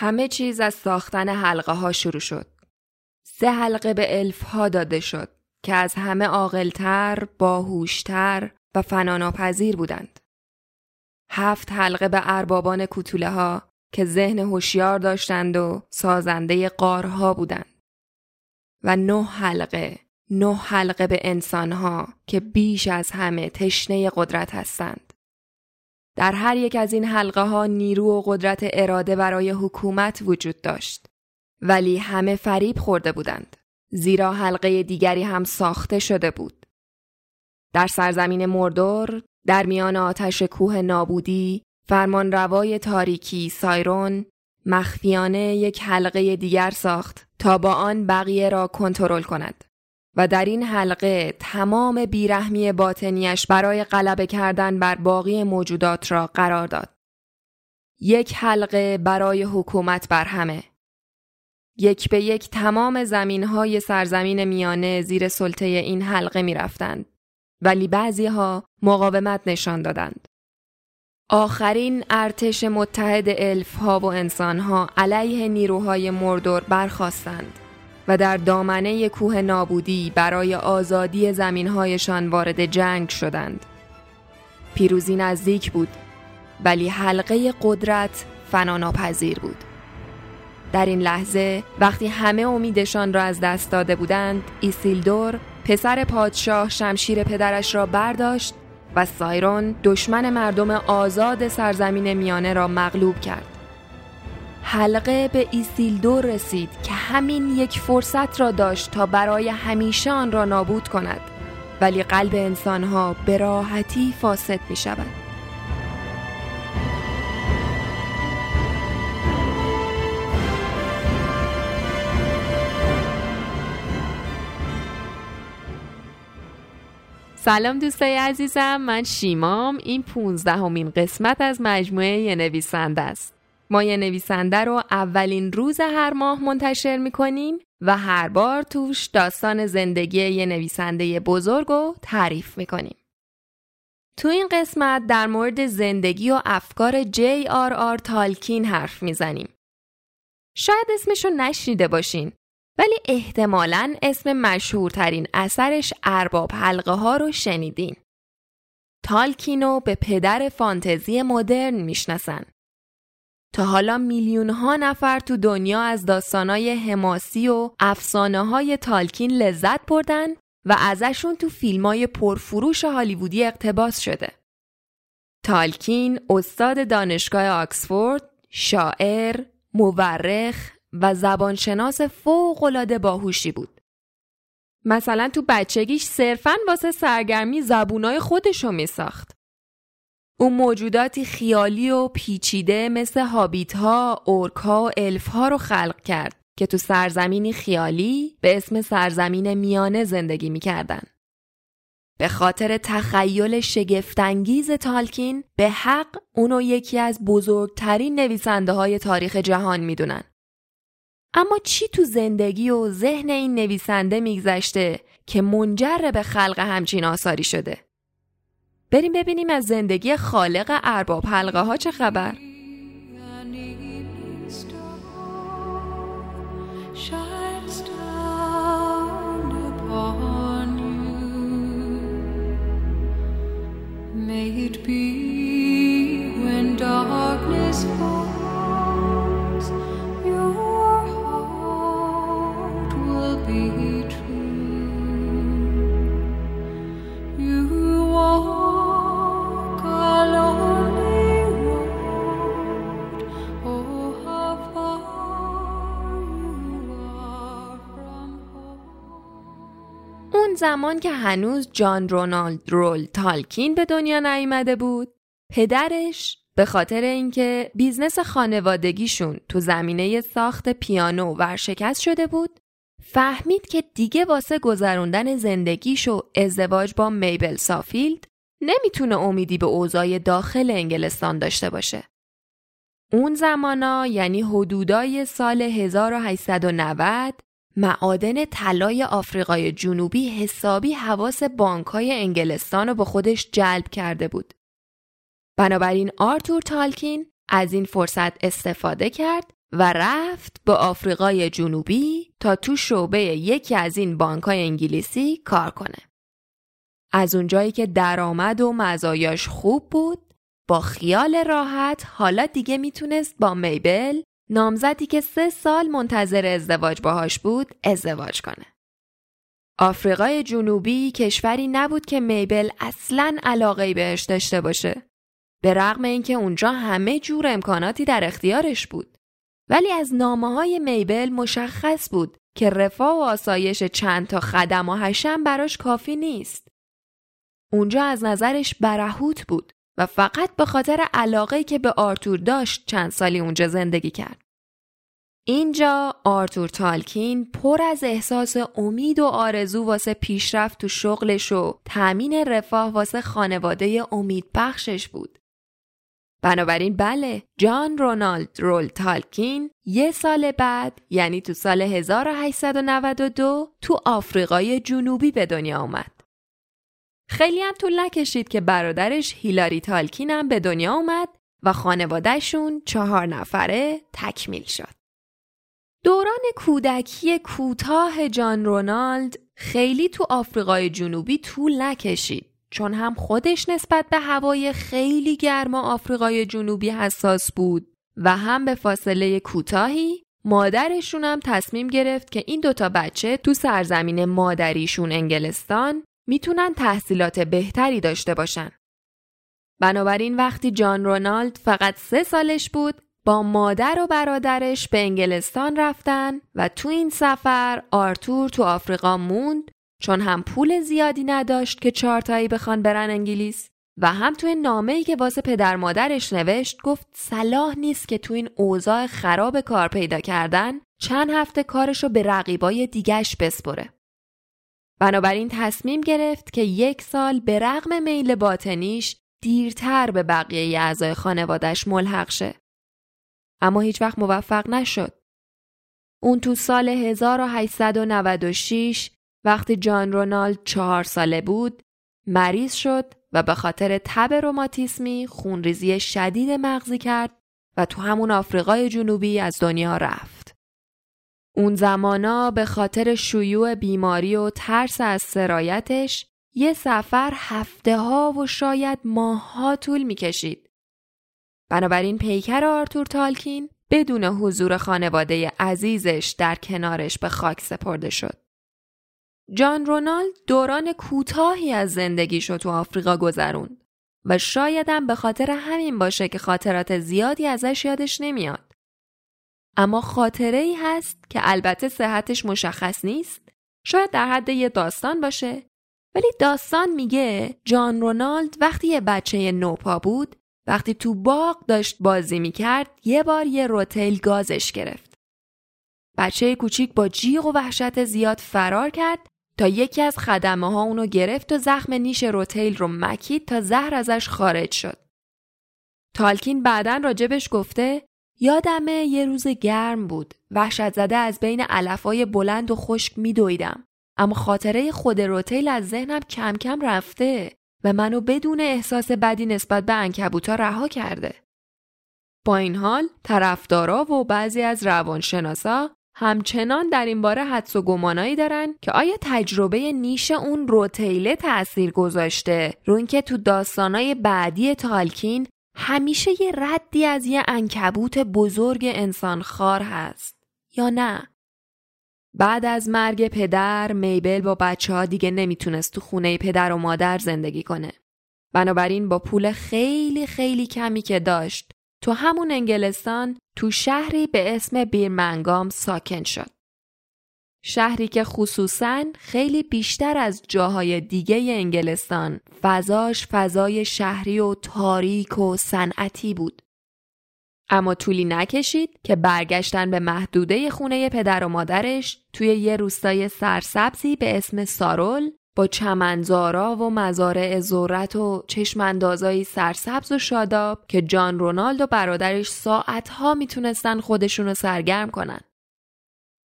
همه چیز از ساختن حلقه ها شروع شد. 3 حلقه به الف ها داده شد که از همه عاقل‌تر، باهوش‌تر و فناناپذیر بودند. 7 حلقه به اربابان کوتوله ها که ذهن هوشیار داشتند و سازنده غارها بودند. و 9 حلقه به انسان ها که بیش از همه تشنه قدرت هستند. در هر یک از این حلقه ها نیرو و قدرت اراده برای حکومت وجود داشت، ولی همه فریب خورده بودند، زیرا حلقه دیگری هم ساخته شده بود. در سرزمین مردور، در میان آتش کوه نابودی، فرمانروای تاریکی سایرون مخفیانه یک حلقه دیگر ساخت تا با آن بقیه را کنترل کند. و در این حلقه تمام بیرحمی باطنیش برای غلبه کردن بر باقی موجودات را قرار داد. 1 حلقه برای حکومت بر همه. 1 به 1 تمام زمین‌های سرزمین میانه زیر سلطه این حلقه می‌رفتند، ولی بعضی‌ها مقاومت نشان دادند. آخرین ارتش متحد الف‌ها و انسان‌ها علیه نیروهای مردور برخاستند و در دامنه کوه نابودی برای آزادی زمین‌هایشان وارد جنگ شدند. پیروزی نزدیک بود، ولی حلقه قدرت فناناپذیر بود. در این لحظه، وقتی همه امیدشان را از دست داده بودند، ایسیلدور، پسر پادشاه، شمشیر پدرش را برداشت و سایرون، دشمن مردم آزاد سرزمین میانه را مغلوب کرد. حلقه به ایسیلدور رسید که همین یک فرصت را داشت تا برای همیشه آن را نابود کند، ولی قلب انسانها به راحتی فاسد می شود. سلام دوستای عزیزم، من شیمام. این 15مین قسمت از مجموعه یه نویسنده است. ما یه نویسنده رو اولین روز هر ماه منتشر میکنیم و هر بار توش داستان زندگی یه نویسنده بزرگ رو تعریف میکنیم. تو این قسمت در مورد زندگی و افکار J.R.R. تالکین حرف میزنیم. شاید اسمشو نشنیده باشین، ولی احتمالاً اسم مشهورترین اثرش ارباب حلقه ها رو شنیدین. تالکینو به پدر فانتزی مدرن میشناسن. تا حالا میلیون ها نفر تو دنیا از داستانای حماسی و افسانه های تالکین لذت بردن و ازشون تو فیلمای پرفروش هالیوودی اقتباس شده. تالکین استاد دانشگاه آکسفورد، شاعر، مورخ و زبانشناس فوق‌العاده باهوشی بود. مثلا تو بچگیش صرفاً واسه سرگرمی زبونای خودشو میساخت. اون موجوداتی خیالی و پیچیده مثل هابیت ها، اورک ها و الف ها رو خلق کرد که تو سرزمینی خیالی به اسم سرزمین میانه زندگی می‌کردن. به خاطر تخیل شگفت‌انگیز تالکین به حق اونو یکی از بزرگترین نویسنده‌های تاریخ جهان می‌دونن. اما چی تو زندگی و ذهن این نویسنده می‌گذشته که منجر به خلق همچین آثاری شده؟ بریم ببینیم از زندگی خالق ارباب حلقه ها چه خبر؟ زمان که هنوز جان رونالد رول تالکین به دنیا نیامده بود، پدرش به خاطر اینکه بیزنس خانوادگیشون تو زمینه ساخت پیانو ورشکست شده بود، فهمید که دیگه واسه گذروندن زندگیش و ازدواج با میبل سافیلد نمیتونه امیدی به اوضاع داخل انگلستان داشته باشه. اون زمانا، یعنی حدودای سال 1890، معادن طلای آفریقای جنوبی حسابی حواس بانک‌های انگلستان رو به خودش جلب کرده بود. بنابراین آرتور تالکین از این فرصت استفاده کرد و رفت به آفریقای جنوبی تا تو شعبه یکی از این بانک‌های انگلیسی کار کنه. از اونجایی که درآمد و مزایاش خوب بود، با خیال راحت حالا دیگه میتونست با میبل، نامزدی که 3 سال منتظر ازدواج باهاش بود، ازدواج کنه. آفریقای جنوبی کشوری نبود که میبل اصلاً علاقه‌ای بهش داشته باشه، به رغم اینکه اونجا همه جور امکاناتی در اختیارش بود. ولی از نامه‌های میبل مشخص بود که رفاه و آسایش چند تا خدم و حشم براش کافی نیست. اونجا از نظرش برهوت بود و فقط به خاطر علاقه‌ای که به آرتور داشت چند سالی اونجا زندگی کرد. اینجا آرتور تالکین پر از احساس امید و آرزو واسه پیشرفت تو شغلش و تأمین رفاه واسه خانواده امیدبخشش بود. بنابراین بله، جان رونالد رول تالکین 1 سال بعد، یعنی تو سال 1892، تو آفریقای جنوبی به دنیا اومد. خیلی هم طول نکشید که برادرش هیلاری تالکین هم به دنیا اومد و خانوادهشون 4 نفره تکمیل شد. دوران کودکی کوتاه جان رونالد خیلی تو آفریقای جنوبی طول نکشید، چون هم خودش نسبت به هوای خیلی گرم آفریقای جنوبی حساس بود و هم به فاصله کوتاهی مادرشون هم تصمیم گرفت که این 2 تا بچه تو سرزمین مادریشون انگلستان میتونن تحصیلات بهتری داشته باشن. بنابراین وقتی جان رونالد فقط 3 سالش بود، با مادر و برادرش به انگلستان رفتن و تو این سفر آرتور تو آفریقا موند، چون هم پول زیادی نداشت که 4 تایی بخوان برن انگلیس و هم توی نامه‌ای که واسه پدر مادرش نوشت گفت صلاح نیست که تو این اوضاع خراب کار پیدا کردن چند هفته کارشو به رقیبای دیگش بسپره. بنابراین تصمیم گرفت که 1 سال به رغم میل باطنیش دیرتر به بقیه اعضای خانواده‌اش ملحق شه. اما هیچ وقت موفق نشد. اون تو سال 1896 وقتی جان رونالد 4 ساله بود، مریض شد و به خاطر تب روماتیسمی خونریزی شدید مغزی کرد و تو همون آفریقای جنوبی از دنیا رفت. اون زمانا به خاطر شیوع بیماری و ترس از سرایتش، 1 سفر هفته‌ها و شاید ماه‌ها طول می‌کشید. بنابراین پیکر آرتور تالکین بدون حضور خانواده عزیزش در کنارش به خاک سپرده شد. جان رونالد دوران کوتاهی از زندگیش رو تو آفریقا گذروند و شاید هم به خاطر همین باشه که خاطرات زیادی ازش یادش نمیاد. اما خاطره‌ای هست که البته صحتش مشخص نیست، شاید در حد یه داستان باشه، ولی داستان میگه جان رونالد وقتی یه بچه نوپا بود، وقتی تو باغ داشت بازی میکرد، یه بار یه روتیل گازش گرفت. بچه کوچیک با جیغ و وحشت زیاد فرار کرد تا یکی از خدمه ها اونو گرفت و زخم نیش روتیل رو مکید تا زهر ازش خارج شد. تالکین بعدن راجبش گفته یادمه یه روز گرم بود، وحشت زده از بین علفای بلند و خشک میدویدم، اما خاطره خود روتیل از ذهنم کم کم رفته و منو بدون احساس بدی نسبت به عنکبوتا رها کرده. با این حال طرفدارا و بعضی از روانشناسا همچنان در این باره حدس و گمانایی دارن که آیا تجربه نیش اون روتیله تأثیر گذاشته رو اینکه تو داستانای بعدی تالکین همیشه یه ردی از یه عنکبوت بزرگ انسانخوار هست یا نه؟ بعد از مرگ پدر، میبل با بچه‌ها دیگه نمیتونست تو خونه پدر و مادر زندگی کنه. بنابراین با پول خیلی خیلی کمی که داشت، تو همون انگلستان تو شهری به اسم بیرمنگام ساکن شد. شهری که خصوصاً خیلی بیشتر از جاهای دیگه انگلستان فضاش فضای شهری و تاریک و صنعتی بود. اما طولی نکشید که برگشتن به محدوده خونه پدر و مادرش توی یه روستای سرسبزی به اسم سارول با چمنزارا و مزارع ذرت و چشماندازایی سرسبز و شاداب که جان رونالد و برادرش ساعتها میتونستن خودشونو سرگرم کنن.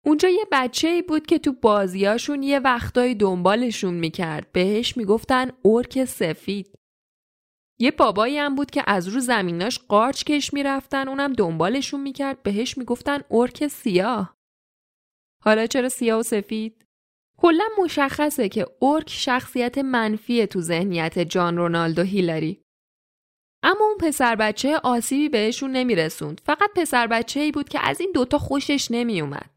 اونجا یه بچه‌ای بود که تو بازیاشون یه وقتایی دنبالشون میکرد، بهش میگفتن اورک سفید. یه بابایی هم بود که از رو زمیناش قارچ کش میرفتن، اونم دنبالشون میکرد، بهش میگفتن ارک سیاه. حالا چرا سیاه و سفید؟ کلا مشخصه که ارک شخصیت منفیه تو ذهنیت جان رونالدو هیلاری. اما اون پسر بچه آسیبی بهشون نمیرسوند، فقط پسر بچه‌ای بود که از این دوتا خوشش نمیومد.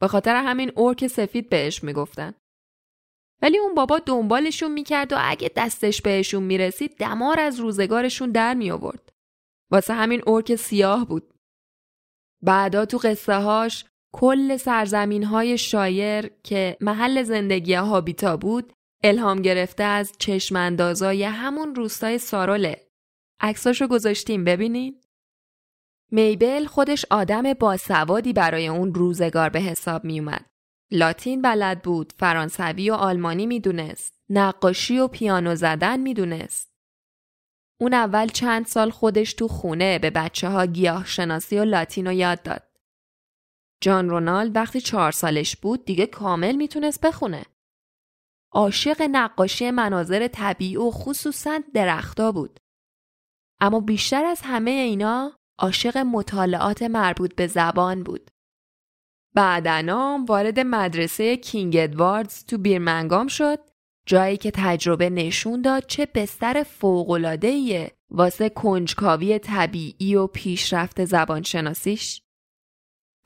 به خاطر همین ارک سفید بهش میگفتن. ولی اون بابا دنبالشون میکرد و اگه دستش بهشون میرسید دمار از روزگارشون در میآورد. واسه همین ارک سیاه بود. بعدا تو قصه هاش کل سرزمین های شاعر که محل زندگی هابیتا بود الهام گرفته از چشماندازای همون روستای ساروله. عکساشو گذاشتیم ببینین. میبل خودش آدم باسوادی برای اون روزگار به حساب میومد. لاتین بلد بود، فرانسوی و آلمانی میدونست، نقاشی و پیانو زدن میدونست. اون اول چند سال خودش تو خونه به بچه ها گیاه شناسی و لاتین یاد داد. جان رونالد وقتی 4 سالش بود دیگه کامل میتونست بخونه. عاشق نقاشی مناظر طبیعی و خصوصاً درخت‌ها بود. اما بیشتر از همه اینا عاشق مطالعات مربوط به زبان بود. بعداً وارد مدرسه کینگ ادواردز تو بیرمنگام شد، جایی که تجربه نشون داد چه بستر فوق‌العاده‌ایه واسه کنجکاوی طبیعی و پیشرفت زبانشناسیش.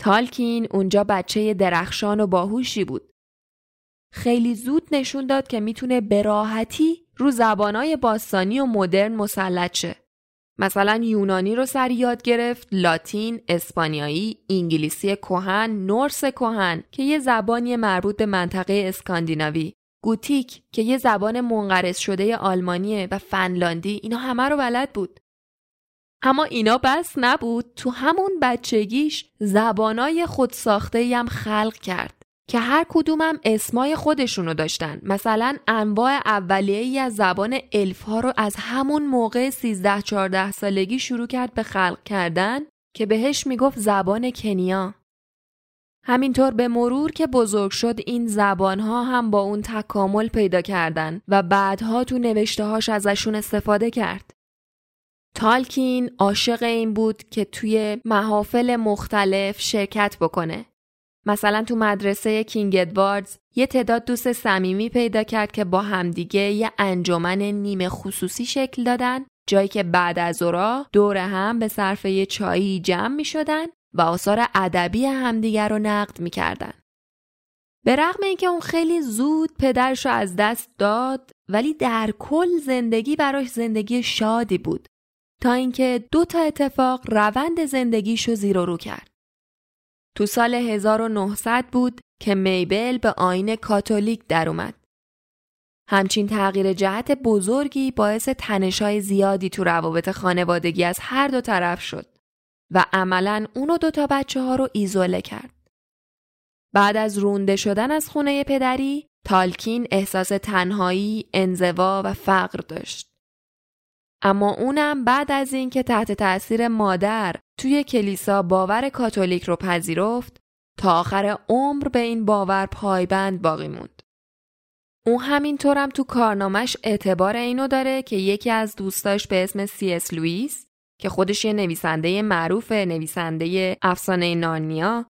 تالکین اونجا بچه درخشان و باهوشی بود. خیلی زود نشون داد که میتونه به راحتی رو زبانای باستانی و مدرن مسلط شه. مثلا یونانی رو سر یاد گرفت، لاتین، اسپانیایی، انگلیسی کهن، نورس کهن که یه زبانی مربوط به منطقه اسکاندیناوی، گوتیک که یه زبان منقرض شده آلمانیه و فنلاندی، اینا همه رو بلد بود. اما اینا بس نبود، تو همون بچگیش زبانای خودساخته‌ای هم خلق کرد که هر کدومم اسمای خودشونو داشتن. مثلا انواع اولیه‌ای از زبان الف‌ها رو از همون موقع 13-14 سالگی شروع کرد به خلق کردن که بهش میگفت زبان کنیا. همینطور به مرور که بزرگ شد این زبان‌ها هم با اون تکامل پیدا کردن و بعدها تو نوشته‌هاش ازشون استفاده کرد. تالکین عاشق این بود که توی محافل مختلف شرکت بکنه. مثلا تو مدرسه کینگ ادواردز یه تعداد دوست صمیمی پیدا کرد که با همدیگه یه انجمن نیمه خصوصی شکل دادن، جایی که بعد از اورا دور هم به صرف یه چایی جمع می شدن و آثار ادبی همدیگه رو نقد می کردن. به رغم اینکه اون خیلی زود پدرشو از دست داد، ولی در کل زندگی براش زندگی شادی بود، تا اینکه 2 اتفاق روند زندگیشو زیر و رو کرد. تو سال 1900 بود که میبل به آیین کاتولیک در اومد. همچین تغییر جهت بزرگی باعث تنش‌های زیادی تو روابط خانوادگی از هر دو طرف شد و عملاً اونو 2 بچه‌ها رو ایزوله کرد. بعد از رونده شدن از خونه پدری، تالکین احساس تنهایی، انزوا و فقر داشت. اما اونم بعد از این که تحت تأثیر مادر توی کلیسا باور کاتولیک رو پذیرفت، تا آخر عمر به این باور پایبند باقی موند. اون همینطورم تو کارنامش اعتبار اینو داره که یکی از دوستاش به اسم C.S. لویس که خودش یه نویسنده معروفه، نویسنده افسانه نارنیا،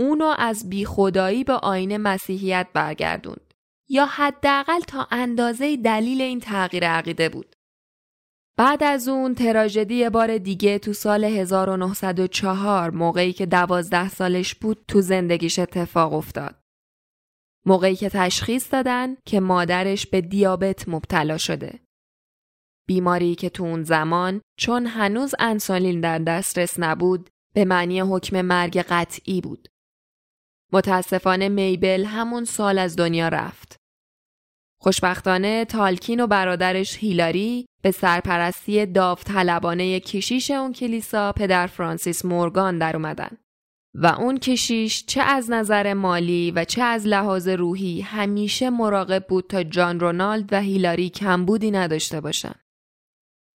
اونو از بیخدایی به آیین مسیحیت برگردوند، یا حداقل تا اندازه دلیل این تغییر عقیده بود. بعد از اون تراژدی یه بار دیگه تو سال 1904 موقعی که 12 سالش بود تو زندگیش اتفاق افتاد. موقعی که تشخیص دادن که مادرش به دیابت مبتلا شده. بیماری که تو اون زمان چون هنوز انسولین در دسترس نبود به معنی حکم مرگ قطعی بود. متاسفانه میبل همون سال از دنیا رفت. خوشبختانه تالکین و برادرش هیلاری به سرپرستی داوطلبانه کشیش اون کلیسا پدر فرانسیس مورگان در اومدن و اون کشیش چه از نظر مالی و چه از لحاظ روحی همیشه مراقب بود تا جان رونالد و هیلاری کمبودی نداشته باشن.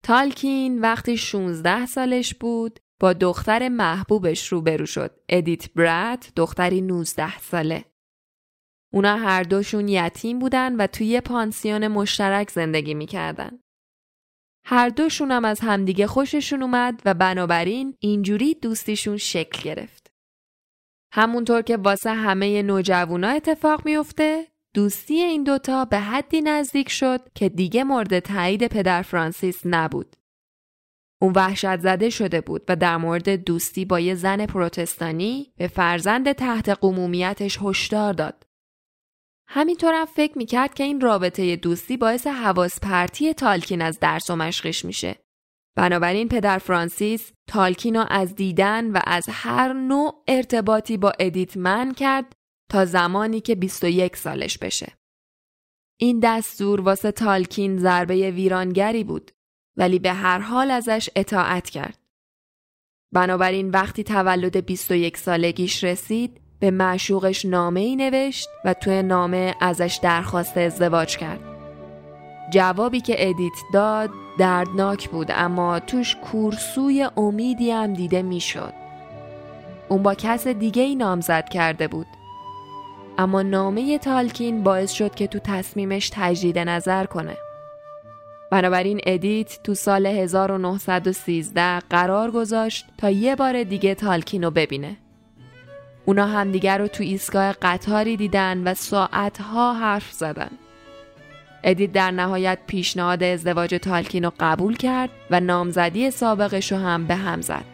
تالکین وقتی 16 سالش بود با دختر محبوبش روبرو شد، ادیت برات، دختری 19 ساله. اونا هر دوشون یتیم بودن و توی یه پانسیون مشترک زندگی میکردن. هر دوشون هم از همدیگه خوششون اومد و بنابراین اینجوری دوستیشون شکل گرفت. همونطور که واسه همه نوجوانا اتفاق میفته، دوستی این دوتا به حدی نزدیک شد که دیگه مورد تایید پدر فرانسیس نبود. اون وحشت زده شده بود و در مورد دوستی با یه زن پروتستانی به فرزند تحت قمومیتش هشدار داد. همینطورم فکر میکرد که این رابطه دوستی باعث حواس پرتی تالکین از درس و مشقش میشه. بنابراین پدر فرانسیس تالکینو از دیدن و از هر نوع ارتباطی با ادیت منع کرد تا زمانی که 21 سالش بشه. این دستور واسه تالکین ضربه ویرانگری بود، ولی به هر حال ازش اطاعت کرد. بنابراین وقتی تولد 21 سالگیش رسید، به معشوقش نامه‌ای نوشت و توی نامه ازش درخواست ازدواج کرد. جوابی که ادیت داد دردناک بود، اما توش کورسوی امیدی هم دیده میشد. اون با کس دیگه ای نامزد کرده بود. اما نامه تالکین باعث شد که تو تصمیمش تجدید نظر کنه. بنابراین ادیت تو سال 1913 قرار گذاشت تا یه بار دیگه تالکین رو ببینه. اونا همدیگر رو تو ایستگاه قطاری دیدن و ساعتها حرف زدن. ادیت در نهایت پیشنهاد ازدواج تالکین رو قبول کرد و نامزدی سابقش رو هم به هم زد.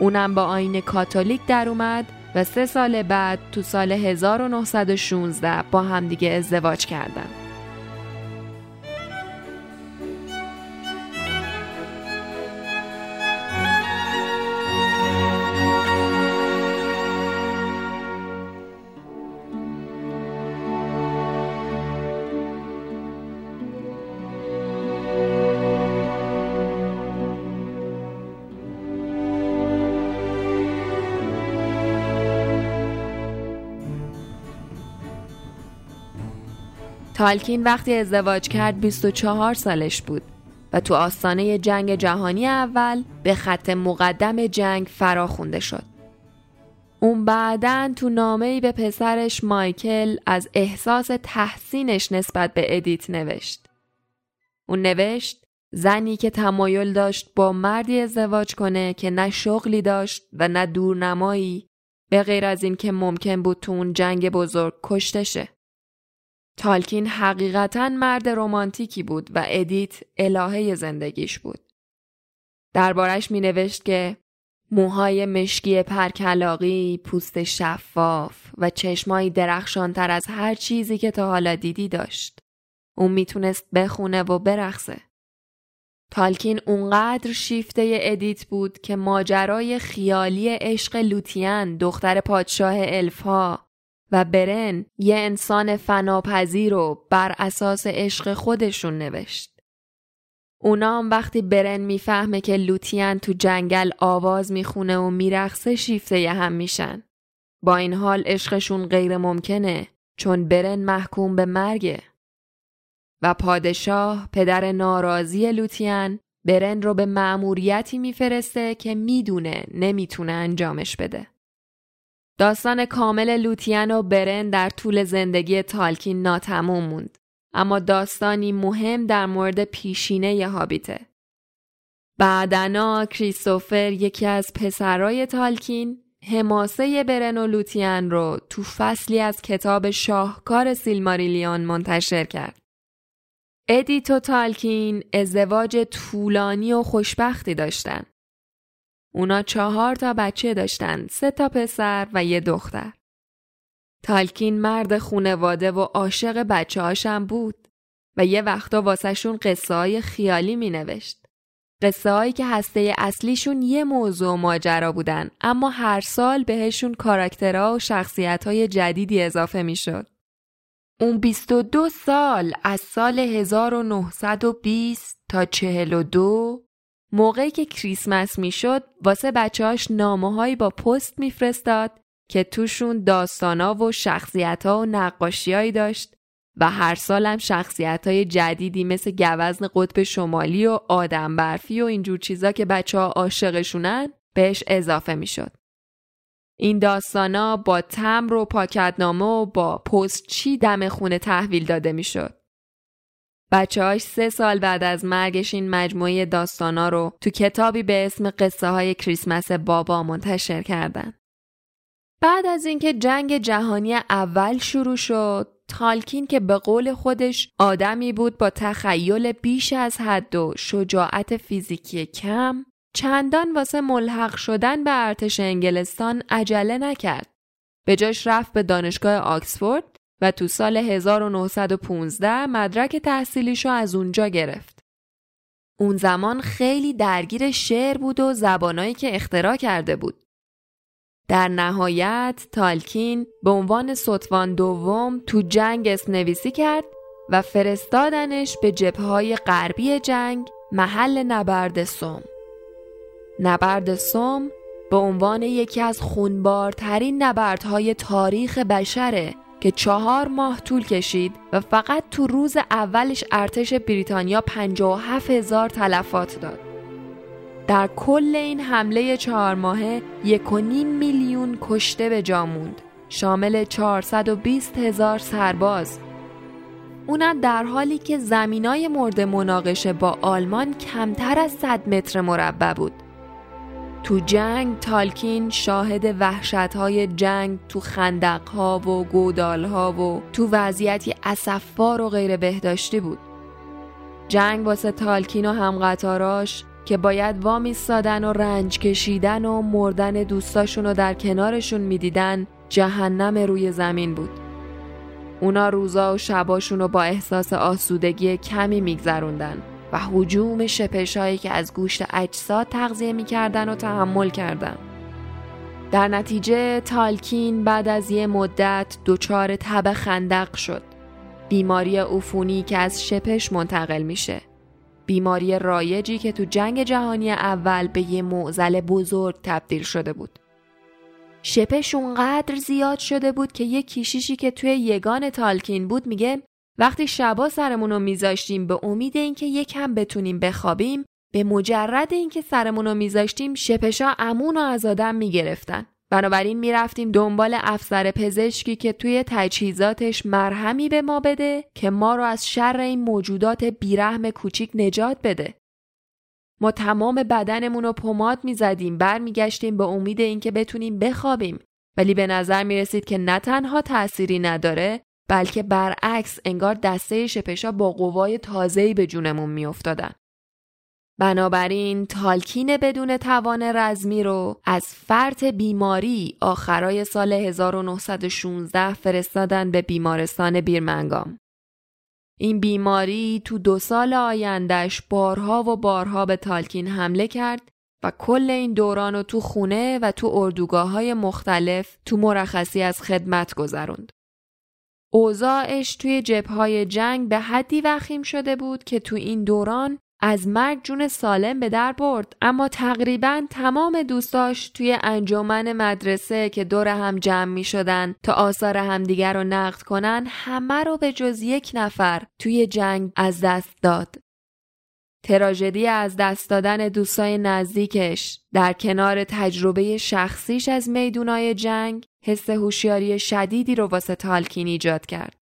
اونم با آیین کاتولیک در اومد و 3 سال بعد تو سال 1916 با همدیگه ازدواج کردن. تالکین وقتی ازدواج کرد 24 سالش بود و تو آستانه جنگ جهانی اول به خط مقدم جنگ فراخونده شد. اون بعداً تو نامه‌ای به پسرش مایکل از احساس تحسینش نسبت به ادیت نوشت. اون نوشت زنی که تمایل داشت با مردی ازدواج کنه که نه شغلی داشت و نه دورنمایی، به غیر از این که ممکن بود تو اون جنگ بزرگ کشته شه. تالکین حقیقتاً مرد رمانتیکی بود و ادیت الهه زندگیش بود. دربارش می نوشت که موهای مشکی پرکلاقی، پوست شفاف و چشمایی درخشانتر از هر چیزی که تا حالا دیدی داشت. اون می تونست بخونه و برقصه. تالکین اونقدر شیفته ادیت بود که ماجرای خیالی عشق لوتین، دختر پادشاه الفها، و برن، یه انسان فناپذیر رو بر اساس عشق خودشون نوشت. اونا هم وقتی برن میفهمه که لوتین تو جنگل آواز میخونه و میرقصه شیفته هم میشن. با این حال عشقشون غیر ممکنه چون برن محکوم به مرگه. و پادشاه، پدر ناراضی لوتین، برن رو به مأموریتی میفرسته که میدونه نمیتونه انجامش بده. داستان کامل لوتین و برن در طول زندگی تالکین ناتمام موند، اما داستانی مهم در مورد پیشینه ی هابیته. بعدنا کریستوفر، یکی از پسرای تالکین، حماسه برن و لوتین رو تو فصلی از کتاب شاهکار سیلماریلیون منتشر کرد. ادیت و تالکین ازدواج طولانی و خوشبختی داشتن. اونا 4 تا بچه داشتن، 3 تا پسر و 1 دختر. تالکین مرد خونواده و عاشق بچه هاشم بود و یه وقتا واسه شون قصه های خیالی می نوشت. قصه هایی که هسته اصلیشون یه موضوع ماجرا بودن، اما هر سال بهشون کاراکترها و شخصیت های جدیدی اضافه می شد. اون 22 سال، از سال 1920 تا 42، موقعی که کریسمس میشد، واسه بچه‌هاش نامه‌هایی با پست میفرستاد که توشون داستانا و شخصیت‌ها و نقاشی‌هایی داشت و هر سالم شخصیت‌های جدیدی مثل گوزن قطب شمالی و آدم برفی و اینجور چیزا که بچه‌ها عاشقشونن بهش اضافه میشد. این داستانا با تمبر و پاکتنامه و با پست چی دم خونه تحویل داده میشد. بچه‌هاش 3 سال بعد از مرگش این مجموعه داستانا رو تو کتابی به اسم قصه های کریسمس بابا منتشر کردن. بعد از اینکه جنگ جهانی اول شروع شد، تالکین که به قول خودش آدمی بود با تخیل بیش از حد و شجاعت فیزیکی کم، چندان واسه ملحق شدن به ارتش انگلستان عجله نکرد. به جاش رفت به دانشگاه آکسفورد و تو سال 1915 مدرک تحصیلیشو از اونجا گرفت. اون زمان خیلی درگیر شعر بود و زبانایی که اختراع کرده بود. در نهایت تالکین به عنوان سطوان دوم تو جنگ اسم‌نویسی کرد و فرستادنش به جبهه‌های غربی جنگ، محل نبرد سوم. نبرد سوم به عنوان یکی از خونبارترین نبردهای تاریخ بشره که 4 ماه طول کشید و فقط تو روز اولش ارتش بریتانیا 57,000 تلفات داد. در کل این حمله 4 ماهه 1.5 میلیون کشته به جا موند، شامل 420,000 سرباز. اونم در حالی که زمینای مورد مناقشه با آلمان کمتر از 100 متر مربع بود. تو جنگ تالکین شاهد وحشت‌های جنگ تو خندق‌ها و گودال‌ها و تو وضعیتی اسفبار و غیر بهداشتی بود. جنگ واسه تالکین و همقطاراش که باید وامیستادن و رنج کشیدن و مردن دوستاشون رو در کنارشون می‌دیدن، جهنم روی زمین بود. اونا روزا و شباشون رو با احساس آسودگی کمی می‌گذروندن و هجوم شپشایی که از گوشت اجساد تغذیه می‌کردن و تحمل کردن. در نتیجه تالکین بعد از یه مدت دچار تب خندق شد. بیماری عفونی که از شپش منتقل میشه. بیماری رایجی که تو جنگ جهانی اول به یه معضل بزرگ تبدیل شده بود. شپش اونقدر زیاد شده بود که یه کشیشی که توی یگان تالکین بود میگه وقتی شبا سرمونو میذاشتیم به امید اینکه یکم بتونیم بخوابیم، به مجرد اینکه سرمونو میذاشتیم شپشا امونو از آدم میگرفتن. بنابراین میرفتیم دنبال افسر پزشکی که توی تجهیزاتش مرهمی به ما بده که ما رو از شر این موجودات بیرحم کوچیک نجات بده. ما تمام بدنمون رو پماد میزدیم، برمیگشتیم به امید اینکه بتونیم بخوابیم، ولی به نظر میرسید که نه تنها تأثیری نداره، بلکه برعکس انگار دسته شپشا با قوای تازه‌ای به جونمون میافتادن. بنابراین تالکین بدون توان رزمی رو از فرط بیماری آخرای سال 1916 فرستادن به بیمارستان بیرمنگام. این بیماری تو 2 سال آیندهش بارها و بارها به تالکین حمله کرد و کل این دوران رو تو خونه و تو اردوگاه‌های مختلف تو مرخصی از خدمت گذروند. اوضاعش توی جبهه‌های جنگ به حدی وخیم شده بود که تو این دوران از مرگ جون سالم به در برد، اما تقریباً تمام دوستاش توی انجمن مدرسه که دور هم جمع می شدن تا آثار همدیگر رو نقد کنن، همه رو به جز یک نفر توی جنگ از دست داد. تراژدی از دست دادن دوستای نزدیکش در کنار تجربه شخصیش از میدونای جنگ، حس هوشیاری شدیدی رو واسه تالکین ایجاد کرد.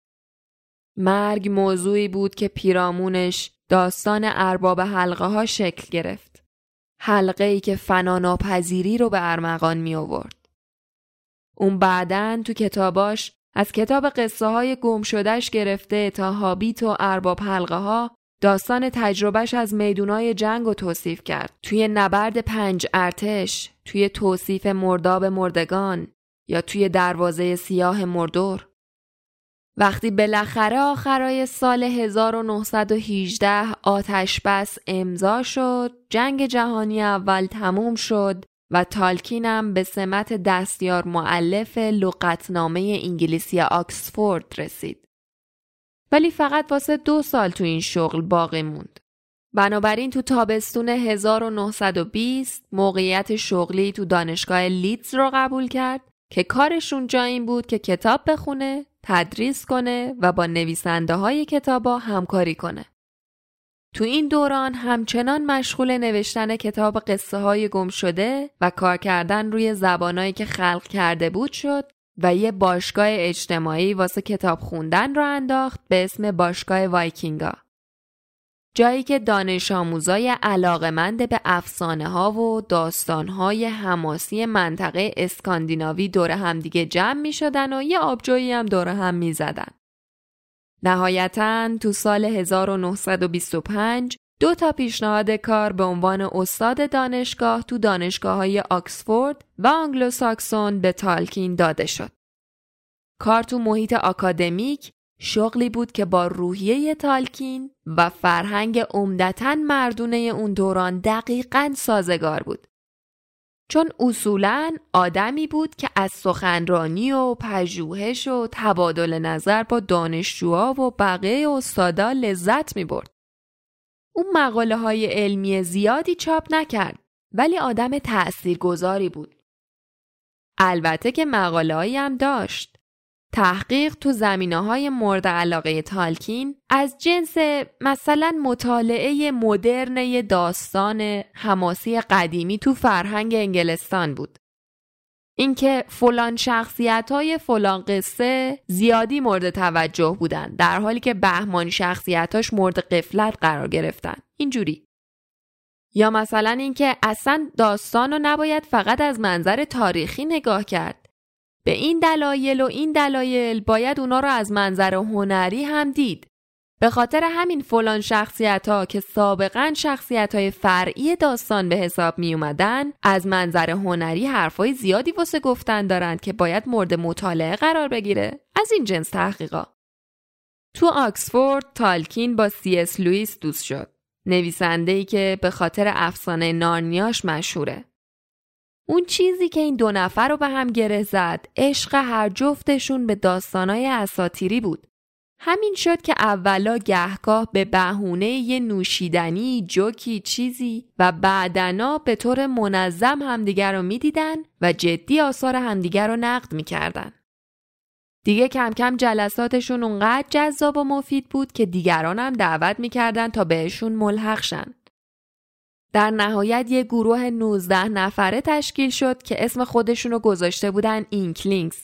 مرگ موضوعی بود که پیرامونش داستان ارباب حلقه ها شکل گرفت. حلقه ای که فناناپذیری رو به ارمغان می آورد. اون بعدن تو کتاباش از کتاب قصه های گم شدهش گرفته تا هابیت و ارباب حلقه ها داستان تجربهش از میدونای جنگ رو توصیف کرد. توی نبرد 5 ارتش، توی توصیف مرداب مردگان یا توی دروازه سیاه مردور. وقتی بالاخره آخرای سال 1918 آتش بس امضا شد، جنگ جهانی اول تموم شد و تالکینم به سمت دستیار مؤلف لغتنامه انگلیسی آکسفورد رسید. ولی فقط واسه 2 سال تو این شغل باقی موند. بنابراین تو تابستون 1920 موقعیت شغلی تو دانشگاه لیدز رو قبول کرد که کارش اونجا این بود که کتاب بخونه، تدریس کنه و با نویسنده های کتابا همکاری کنه. تو این دوران همچنان مشغول نوشتن کتاب قصه های گم شده و کار کردن روی زبانایی که خلق کرده بود شد و یه باشگاه اجتماعی واسه کتاب خوندن را انداخت به اسم باشگاه وایکینگا جایی که دانش آموزای علاقمند به افسانه ها و داستان های حماسی منطقه اسکاندیناوی دور هم دیگه جمع می شدن و یه آبجویی هم دور هم می زدن. نهایتاً تو سال 1925 دو تا پیشنهاد کار به عنوان استاد دانشگاه تو دانشگاه‌های آکسفورد و آنگلوساکسون به تالکین داده شد. کار تو محیط آکادمیک شغلی بود که با روحیه تالکین و فرهنگ عمدتاً مردونه اون دوران دقیقاً سازگار بود. چون اصولاً آدمی بود که از سخنرانی و پژوهش و تبادل نظر با دانشجوها و بقیه استادا لذت می‌برد. اون مقاله های علمی زیادی چاپ نکرد ولی آدم تأثیرگذاری بود. البته که مقاله هایی هم داشت. تحقیق تو زمینه های مورد علاقه تالکین از جنس مثلا مطالعه مدرن داستان حماسی قدیمی تو فرهنگ انگلستان بود. اینکه فلان شخصیت‌های فلان قصه زیادی مورد توجه بودن در حالی که بهمان شخصیتاش مورد غفلت قرار گرفتن، اینجوری. یا مثلا اینکه اصلا داستانو نباید فقط از منظر تاریخی نگاه کرد، به این دلایل و این دلایل باید اونا رو از منظر هنری هم دید، به خاطر همین فلان شخصیت‌ها که سابقاً شخصیت‌های فرعی داستان به حساب می اومدن از منظر هنری حرفای زیادی واسه گفتن دارند که باید مورد مطالعه قرار بگیره. از این جنس تحقیقا. تو آکسفورد تالکین با C.S. لوئیس دوست شد، نویسنده‌ای که به خاطر افسانه نارنیاش مشهوره. اون چیزی که این دو نفر رو به هم گره زد، عشق هر جفتشون به داستان‌های اساطیری بود. همین شد که اولا گهگاه به بهونه یه نوشیدنی، جوکی، چیزی و بعدنا به طور منظم همدیگر رو میدیدن و جدی آثار همدیگر رو نقد میکردن. دیگه کم کم جلساتشون اونقدر جذاب و مفید بود که دیگران هم دعوت میکردن تا بهشون ملحق شن. در نهایت یه گروه 19 نفره تشکیل شد که اسم خودشون رو گذاشته بودن اینکلینگز.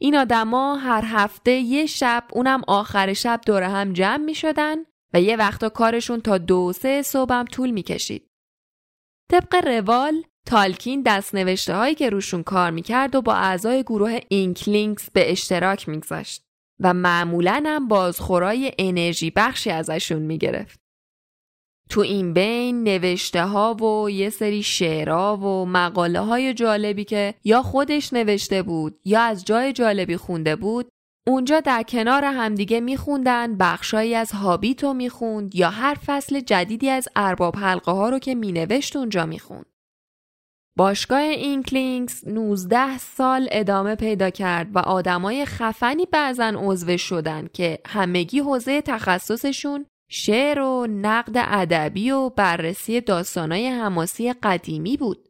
این آدما هر هفته یه شب، اونم آخر شب، دور هم جمع می شدن و یه وقتا کارشون تا 2-3 صبحم طول می کشید. طبق روال، تالکین دست نوشته هایی که روشون کار می کرد و با اعضای گروه اینکلینگز به اشتراک می گذاشت و معمولاً هم بازخورای انرژی بخشی ازشون می گرفت. تو این بین نوشته ها و یه سری شعرها و مقاله های جالبی که یا خودش نوشته بود یا از جای جالبی خونده بود، اونجا در کنار همدیگه میخوندن، بخشایی از هابیت رو میخوند یا هر فصل جدیدی از ارباب حلقه ها رو که مینوشت اونجا میخوند. باشگاه اینکلینگز 19 سال ادامه پیدا کرد و آدمای خفنی بعضن عضو شدن که همگی حوزه تخصصشون شعر و نقد ادبی و بررسی داستان‌های حماسی قدیمی بود.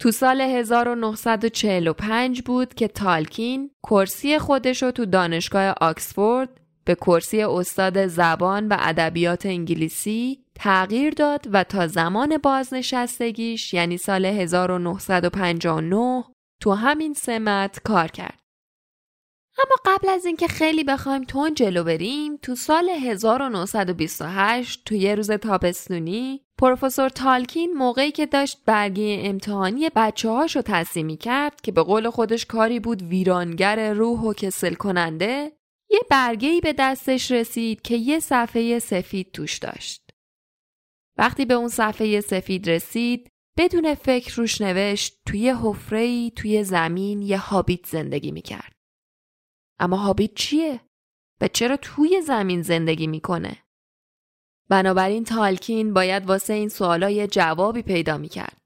تو سال 1945 بود که تالکین کرسی خودشو تو دانشگاه آکسفورد به کرسی استاد زبان و ادبیات انگلیسی تغییر داد و تا زمان بازنشستگیش، یعنی سال 1959، تو همین سمت کار کرد. اما قبل از اینکه خیلی بخوایم تون جلو بریم، تو سال 1928 تو یه روز تابستونی پروفسور تالکین موقعی که داشت برگه امتحانی بچه‌هاش رو تصحیح می‌کرد که به قول خودش کاری بود ویرانگر روح و کسل کننده، یه برگه‌ای به دستش رسید که یه صفحه سفید توش داشت. وقتی به اون صفحه سفید رسید، بدون فکر روش نوشت توی حفره‌ای توی زمین یه هابیت زندگی می‌کرد. اما هابیت چیه؟ و چرا توی زمین زندگی میکنه؟ بنابراین تالکین باید واسه این سوالا یه جوابی پیدا میکرد.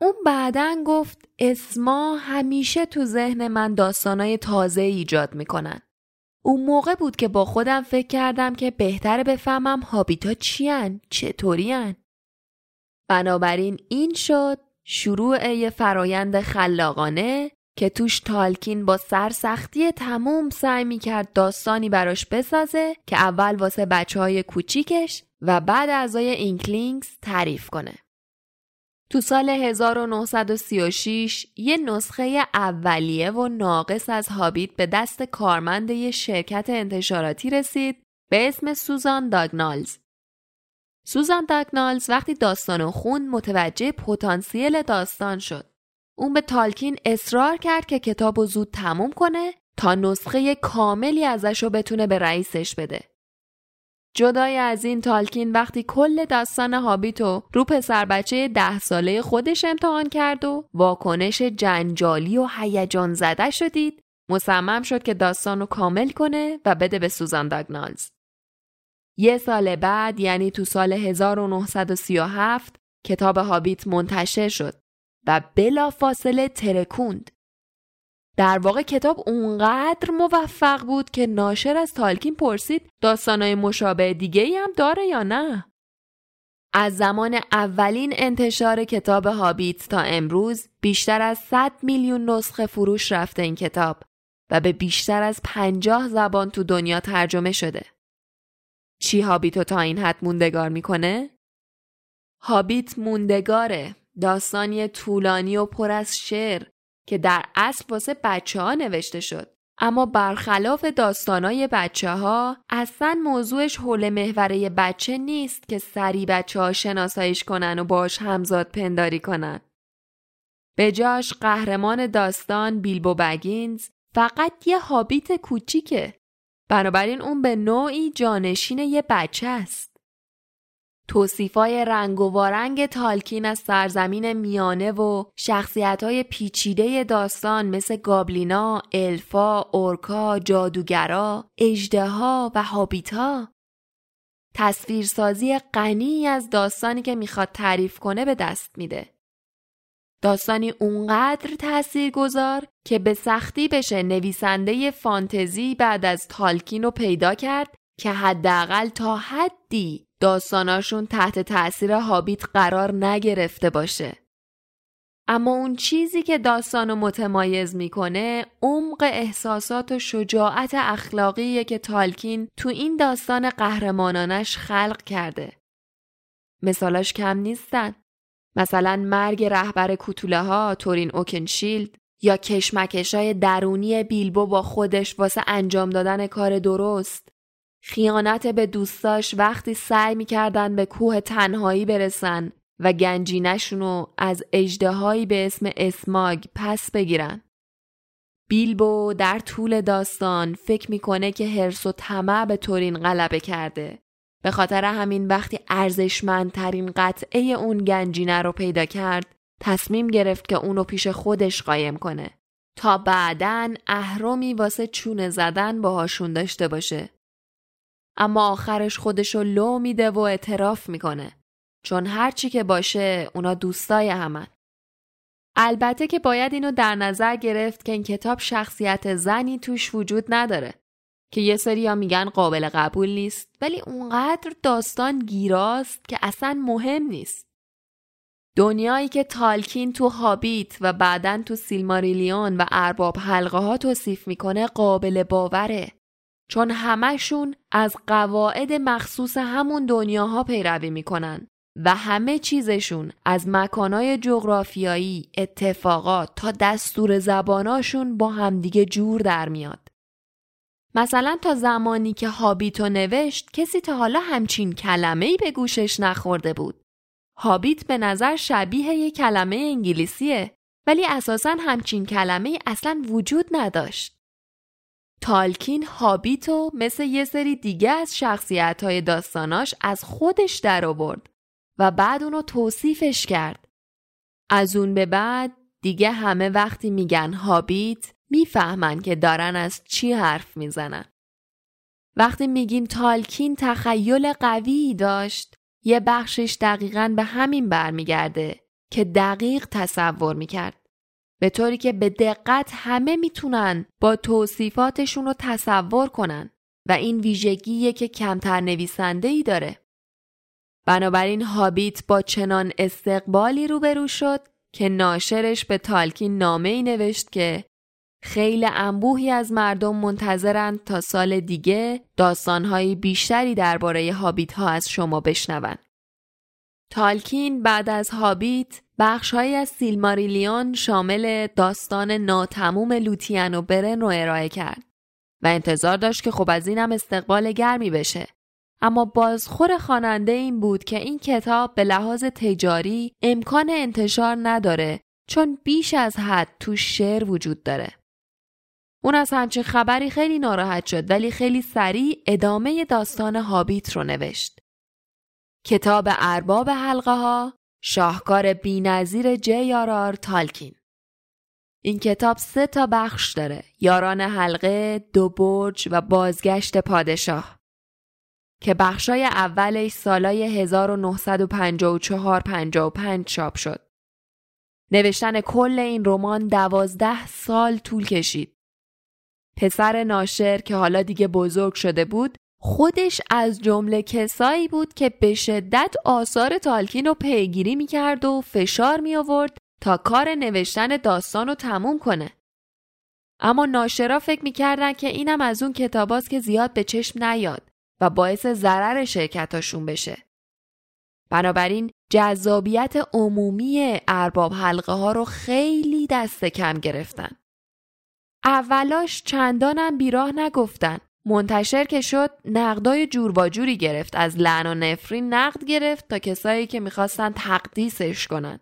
اون بعدن گفت اسما همیشه تو ذهن من داستانای تازه ایجاد میکنن. اون موقع بود که با خودم فکر کردم که بهتره بفهمم هابیتا چیان، چطورین. بنابراین این شد شروع یه فرایند خلاقانه که توش تالکین با سرسختی تموم سعی میکرد داستانی براش بسازه که اول واسه بچه‌های کوچیکش و بعد اعضای اینکلینگز تعریف کنه. تو سال 1936 یه نسخه اولیه و ناقص از هابیت به دست کارمند یه شرکت انتشاراتی رسید به اسم سوزان داگنالز. سوزان داگنالز وقتی داستانو خوند متوجه پتانسیل داستان شد. اون به تالکین اصرار کرد که کتابو زود تموم کنه تا نسخه کاملی ازشو بتونه به رئیسش بده. جدای از این، تالکین وقتی کل داستان هابیتو رو پسر بچه 10 ساله خودش امتحان کرد و واکنش جنجالی و هیجان زده شدید، مصمم شد که داستان رو کامل کنه و بده به سوزان داگنالز. 1 سال بعد، یعنی تو سال 1937، کتاب هابیت منتشر شد و بلافاصله ترکوند. در واقع کتاب اونقدر موفق بود که ناشر از تالکین پرسید داستانای مشابه دیگه‌ای هم داره یا نه. از زمان اولین انتشار کتاب هابیت تا امروز بیشتر از 100 میلیون نسخه فروش رفته این کتاب و به بیشتر از 50 زبان تو دنیا ترجمه شده. چی هابیتو تا این حد موندگار میکنه؟ هابیت موندگاره. داستانی طولانی و پر از شعر که در اصل واسه بچه‌ها نوشته شد، اما برخلاف داستانای بچه‌ها اصلا موضوعش حول محوره بچه نیست که سری بچه‌ها شناساییش کنن و باش همزاد پنداری کنن. به جاش قهرمان داستان بیلبو بگینز فقط یه هابیت کوچیکه، بنابراین اون به نوعی جانشین یه بچه است. توصیفای رنگ و وارنگ تالکین از سرزمین میانه و شخصیت‌های پیچیده داستان مثل گابلینا، الفا، اورکا، جادوگرا، اژدها و هابیت‌ها، تصویرسازی غنی از داستانی که میخواد تعریف کنه به دست میده. داستانی اونقدر تاثیرگذار که به سختی بشه نویسنده فانتزی بعد از تالکین رو پیدا کرد که حداقل تا حدی داستاناشون تحت تأثیر هابیت قرار نگرفته باشه. اما اون چیزی که داستانو متمایز میکنه عمق احساسات و شجاعت اخلاقیه که تالکین تو این داستان قهرمانانش خلق کرده. مثالاش کم نیستن. مثلا مرگ رهبر کوتوله‌ها تورین اوکنشیلد یا کشمکش‌های درونی بیلبو با خودش واسه انجام دادن کار درست، خیانت به دوستاش وقتی سعی می‌کردن به کوه تنهایی برسن و گنجینه‌شونو از اژدهایی به اسم اسماگ پس بگیرن. بیلبو در طول داستان فکر می‌کنه که حرص و طمع به تورین غلبه کرده. به خاطر همین وقتی ارزشمندترین قطعه اون گنجینه رو پیدا کرد، تصمیم گرفت که اونو پیش خودش قایم کنه تا بعداً اهرمی واسه چونه زدن باهاشون داشته باشه. اما آخرش خودشو لو میده و اعتراف میکنه، چون هرچی که باشه اونا دوستای همن. البته که باید اینو در نظر گرفت که این کتاب شخصیت زنی توش وجود نداره که یه سری ها میگن قابل قبول نیست، ولی اونقدر داستان گیراست که اصلا مهم نیست. دنیایی که تالکین تو هابیت و بعدن تو سیلماریلیون و ارباب حلقه ها توصیف میکنه قابل باوره، چون همشون از قواعد مخصوص همون دنیاها پیروی میکنن و همه چیزشون از مکانای جغرافیایی، اتفاقات تا دستور زباناشون با همدیگه جور در میاد. مثلا تا زمانی که هابیتو نوشت کسی تا حالا همچین کلمه‌ای به گوشش نخورده بود. هابیت به نظر شبیه یک کلمه انگلیسیه، ولی اساساً همچین کلمه‌ای اصلاً وجود نداشت. تالکین هابیتو مثل یه سری دیگه از شخصیت‌های داستاناش از خودش درآورد و بعد اونو توصیفش کرد. از اون به بعد دیگه همه وقتی میگن هابیت میفهمن که دارن از چی حرف میزنن. وقتی میگیم تالکین تخیل قوی داشت، یه بخشش دقیقاً به همین برمیگرده که دقیق تصور میکرد، به طوری که به دقت همه میتونن با توصیفاتشون رو تصور کنن و این ویژگیه که کمتر نویسنده‌ای داره. بنابراین هابیت با چنان استقبالی روبرو شد که ناشرش به تالکین نامه‌ای نوشت که خیلی انبوهی از مردم منتظرند تا سال دیگه داستان‌های بیشتری درباره هابیت‌ها از شما بشنون. تالکین بعد از هابیت بخش‌هایی از سیلماریلیون شامل داستان ناتموم لوتین و برن رو ارائه کرد و انتظار داشت که خب از اینم استقبال گرمی بشه. اما بازخور خواننده این بود که این کتاب به لحاظ تجاری امکان انتشار نداره چون بیش از حد تو شعر وجود داره. اون از همچین خبری خیلی ناراحت شد ولی خیلی سریع ادامه داستان هابیت رو نوشت. کتاب ارباب حلقه ها، شاهکار بی‌نظیر J.R.R. تالکین. این کتاب 3 بخش داره: یاران حلقه، 2 برج و بازگشت پادشاه، که بخشای اولش سالای 1954-55 چاپ شد. نوشتن کل این رمان 12 سال طول کشید. پسر ناشر که حالا دیگه بزرگ شده بود، خودش از جمله کسایی بود که به شدت آثار تالکین رو پیگیری می‌کرد و فشار می‌آورد تا کار نوشتن داستان رو تموم کنه. اما ناشرا فکر می‌کردن که اینم از اون کتاباست که زیاد به چشم نیاد و باعث ضرر شرکتاشون بشه. بنابراین جذابیت عمومی ارباب حلقه ها رو خیلی دست کم گرفتن. اولاش چندانم بیراه نگفتن. منتشر که شد نقدای جور و جوری گرفت، از لعن و نفرین نقد گرفت تا کسایی که میخواستن تقدیسش کنن.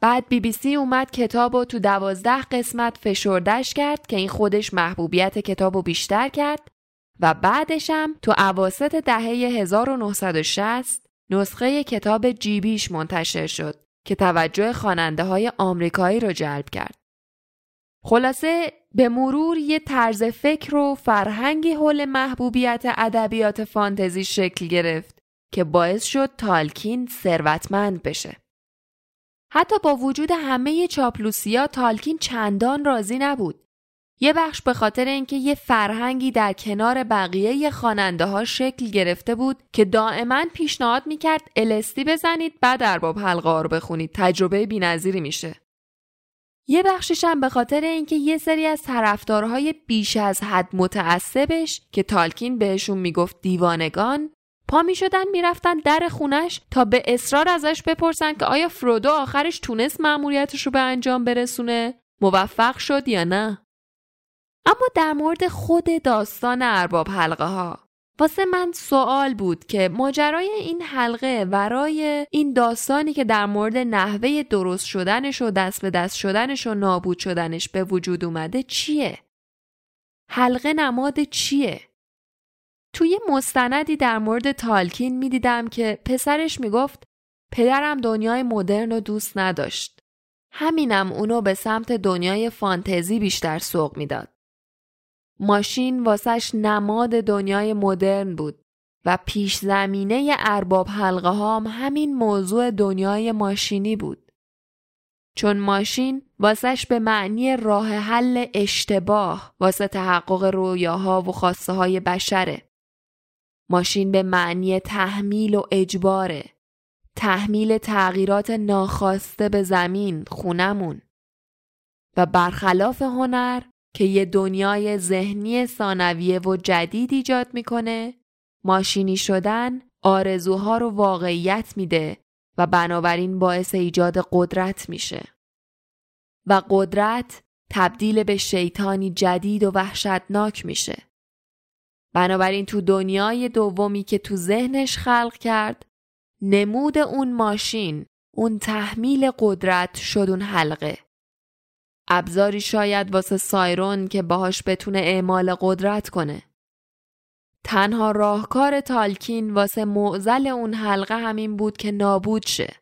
بعد BBC اومد کتابو تو 12 قسمت فشردش کرد که این خودش محبوبیت کتابو بیشتر کرد و بعدش هم تو اواسط دهه 1960 نسخه کتاب جیبیش منتشر شد که توجه خواننده های آمریکایی رو جلب کرد. خلاصه به مرور یه طرز فکر و فرهنگی حول محبوبیت ادبیات فانتزی شکل گرفت که باعث شد تالکین ثروتمند بشه. حتی با وجود همه چاپلوسی‌ها تالکین چندان راضی نبود. یه بخش به خاطر اینکه یه فرهنگی در کنار بقیه خواننده‌ها شکل گرفته بود که دائما پیشنهاد میکرد LSD بزنید بعد ارباب حلقه‌ها رو بخونید، تجربه بی‌نظیری میشه. یه بخشش هم به خاطر اینکه یه سری از طرفدارهای بیش از حد متعصبش که تالکین بهشون میگفت دیوانگان، پا میشدن میرفتن در خونش تا به اصرار ازش بپرسن که آیا فرودو آخرش تونست مأموریتش رو به انجام برسونه؟ موفق شد یا نه؟ اما در مورد خود داستان ارباب حلقه ها واسه من سوال بود که ماجرای این حلقه ورای این داستانی که در مورد نحوه درست شدنش و دست به دست شدنش و نابود شدنش به وجود اومده چیه؟ حلقه نماد چیه؟ توی مستندی در مورد تالکین می دیدم که پسرش می گفت پدرم دنیای مدرن رو دوست نداشت. همینم اونو به سمت دنیای فانتزی بیشتر سوق می داد. ماشین واسش نماد دنیای مدرن بود و پیش زمینه ارباب حلقه ها هم همین موضوع دنیای ماشینی بود. چون ماشین واسش به معنی راه حل اشتباه واسه تحقق رویاها و خواسته های بشره. ماشین به معنی تحمیل و اجباره. تحمیل تغییرات ناخواسته به زمین، خونمون. و برخلاف هنر که یه دنیای ذهنی ثانویه و جدید ایجاد میکنه، ماشینی شدن آرزوها رو واقعیت میده و بنابراین باعث ایجاد قدرت میشه. و قدرت تبدیل به شیطانی جدید و وحشتناک میشه. بنابراین تو دنیای دومی که تو ذهنش خلق کرد، نمود اون ماشین، اون تحمیل قدرت شد اون حلقه. ابزاری شاید واسه سایرون که باهاش بتونه اعمال قدرت کنه. تنها راهکار تالکین واسه معضل اون حلقه همین بود که نابود شه.